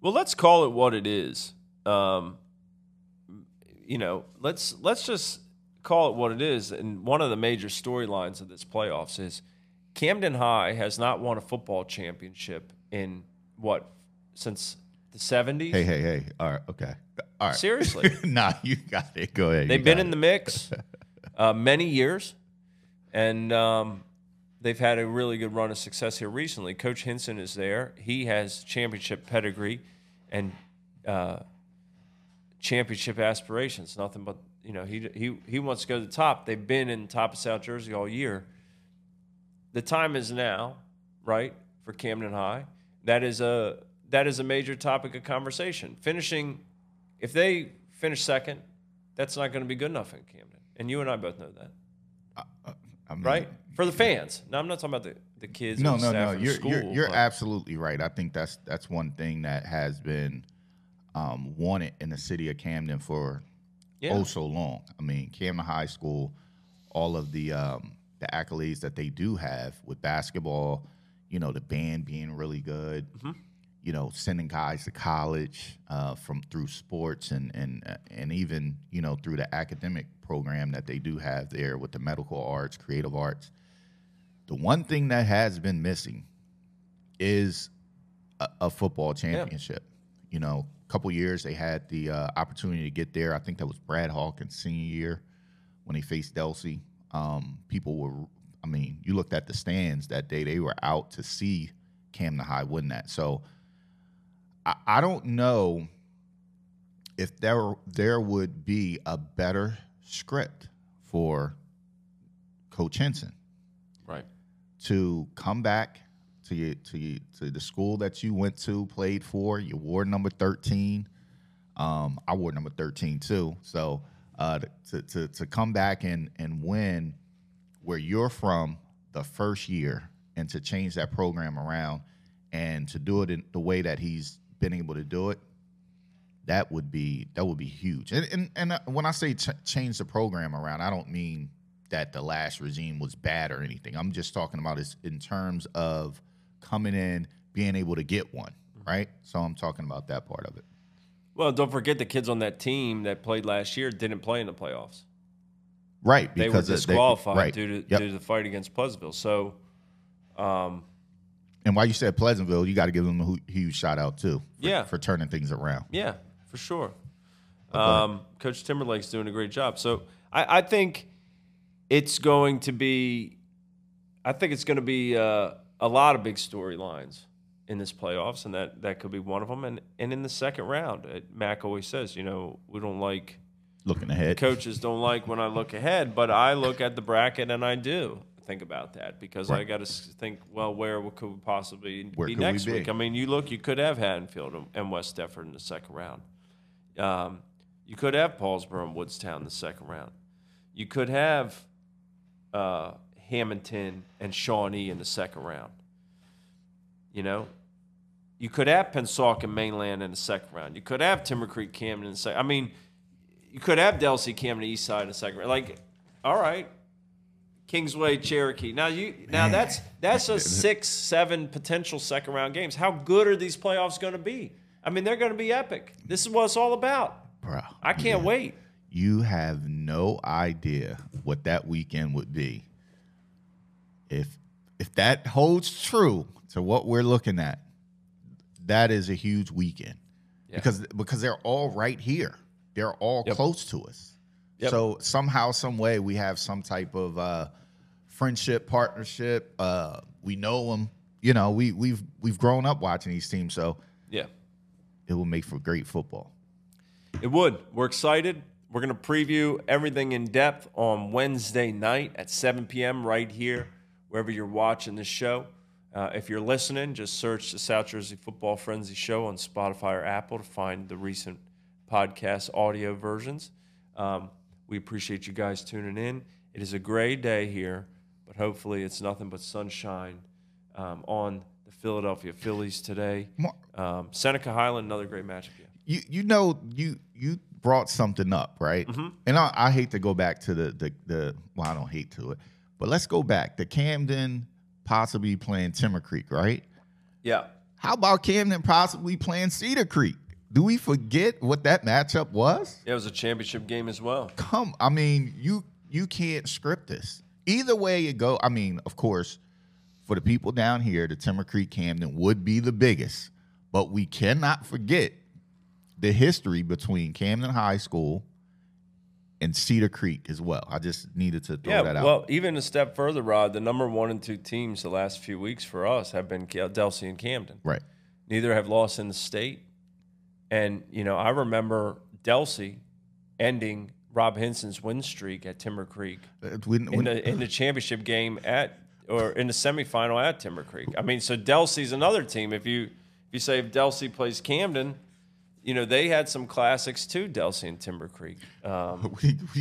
Well, let's call it what it is. You know, let's just call it what it is. And one of the major storylines of this playoffs is Camden High has not won a football championship in what, since the 70s? Hey. All right, okay. All right. Seriously. Nah, you got it. Go ahead. They've been in the mix many years. And they've had a really good run of success here recently. Coach Hinson is there. He has championship pedigree and championship aspirations. Nothing but, you know, he wants to go to the top. They've been in the top of South Jersey all year. The time is now, right, for Camden High. That is a major topic of conversation. Finishing, if they finish second, that's not going to be good enough in Camden. And you and I both know that. Right? For the fans. No, I'm not talking about the kids. No, no, no. You're absolutely right. I think that's one thing that has been wanted in the city of Camden for oh so long. I mean, Camden High School, all of the accolades that they do have with basketball, you know, the band being really good, mm-hmm. you know, sending guys to college through sports and even, you know, through the academic program that they do have there with the medical arts, creative arts. The one thing that has been missing is a football championship. Yeah. You know, a couple years they had the opportunity to get there. I think that was Brad Hawkins' senior year when they faced Delsea. People were, I mean, you looked at the stands that day, they were out to see Camden High win that. So I don't know if there would be a better script for Coach Henson, right, to come back to the school that you went to, played for. You wore number 13. I wore number 13 too. So to come back and win where you're from the first year, and to change that program around and to do it in the way that he's been able to do it, that would be huge. And when I say change the program around, I don't mean that the last regime was bad or anything. I'm just talking about it in terms of coming in, being able to get one, right? So I'm talking about that part of it. Well, don't forget the kids on that team that played last year didn't play in the playoffs. Right. They were disqualified due to the fight against Pleasantville. So, and while you said Pleasantville, you got to give them a huge shout-out, too, for turning things around. Yeah, for sure. Okay. Coach Timberlake's doing a great job. So I think it's going to be – a lot of big storylines in this playoffs, and that could be one of them. And in the second round, Mac always says, you know, we don't like – looking ahead. Coaches don't like when I look ahead, but I look at the bracket and I do think about that, because I got to think, well, where could we possibly be next week? I mean, you could have Haddonfield and West Deptford in the second round. You could have Paulsboro and Woodstown in the second round. You could have Hamilton and Shawnee in the second round. You know, you could have Pennsauken, Mainland in the second round. You could have Timber Creek, Camden in the second. I mean, you could have Delsea, Camden, East Side in the second round. Like, all right. Kingsway, Cherokee. Now that's a 6-7 potential second round games. How good are these playoffs going to be? I mean, they're going to be epic. This is what it's all about, bro. I can't wait. You have no idea what that weekend would be if that holds true to what we're looking at. That is a huge weekend because they're all right here. They're all close to us. Yep. So somehow, some way, we have some type of friendship, partnership. We know them. You know, we've grown up watching these teams. So it will make for great football. It would. We're excited. We're going to preview everything in depth on Wednesday night at 7 p.m. right here, wherever you're watching this show. If you're listening, just search the South Jersey Football Frenzy Show on Spotify or Apple to find the recent podcast audio versions. We appreciate you guys tuning in. It is a gray day here, but hopefully it's nothing but sunshine on the Philadelphia Phillies today. Seneca Highland, another great matchup. Yeah. You brought something up, right? Mm-hmm. And I hate to go back to I don't hate to it, but let's go back to Camden possibly playing Timber Creek, right? Yeah. How about Camden possibly playing Cedar Creek? Do we forget what that matchup was? It was a championship game as well. I mean, you can't script this. Either way it go, I mean, of course, for the people down here, the Timber Creek Camden would be the biggest, but we cannot forget the history between Camden High School and Cedar Creek as well. I just needed to throw that out. Well, even a step further, Rod, the number 1 and 2 teams the last few weeks for us have been Delsea and Camden. Right. Neither have lost in the state. And, you know, I remember Delsea ending Rob Hinson's win streak at Timber Creek in the championship game at – or in the semifinal at Timber Creek. I mean, so Delsea's another team. If you say if Delsea plays Camden – you know, they had some classics too, Delsea and Timber Creek. We're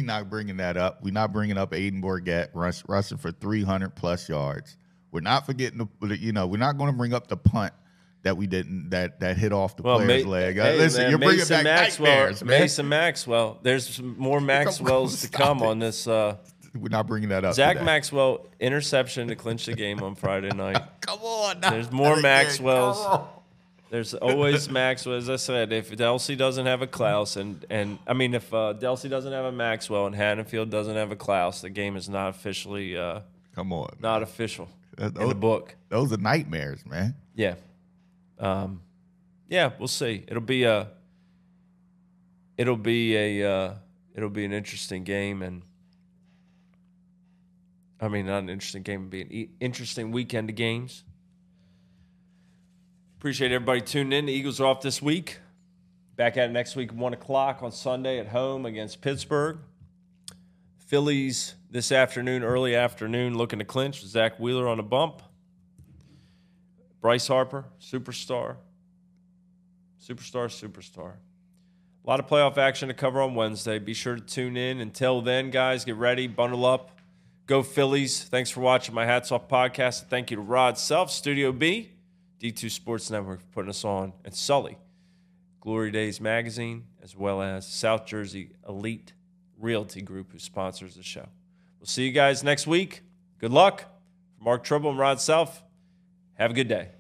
not bringing that up. We're not bringing up Aiden Bourget rushing for 300-plus yards. We're not forgetting the, you know, we're not going to bring up the punt that we didn't, that hit off the player's leg. Hey, listen, man, you're bringing Mason back nightmares, man. Mason Maxwell. There's more Maxwells to come on this. We're not bringing that up. Zach today. Maxwell, interception to clinch the game on Friday night. Come on. There's more Maxwells. There's always Maxwell. As I said, if Delsea doesn't have a Klaus, if Delsea doesn't have a Maxwell and Haddonfield doesn't have a Klaus, the game is not officially not official in the book. Those are nightmares, man. Yeah, we'll see. It'll be an interesting game, and I mean, not an interesting game, it'll be an interesting weekend of games. Appreciate everybody tuning in. The Eagles are off this week. Back at it next week, 1 o'clock on Sunday at home against Pittsburgh. Phillies this afternoon, early afternoon, looking to clinch. Zach Wheeler on a bump. Bryce Harper, superstar. Superstar. A lot of playoff action to cover on Wednesday. Be sure to tune in. Until then, guys, get ready, bundle up. Go Phillies. Thanks for watching my Hats Off podcast. Thank you to Rod Self, Studio B. D2 Sports Network for putting us on, and Sully, Glory Days Magazine, as well as South Jersey Elite Realty Group, who sponsors the show. We'll see you guys next week. Good luck. From Mark Tribble and Rod Self, have a good day.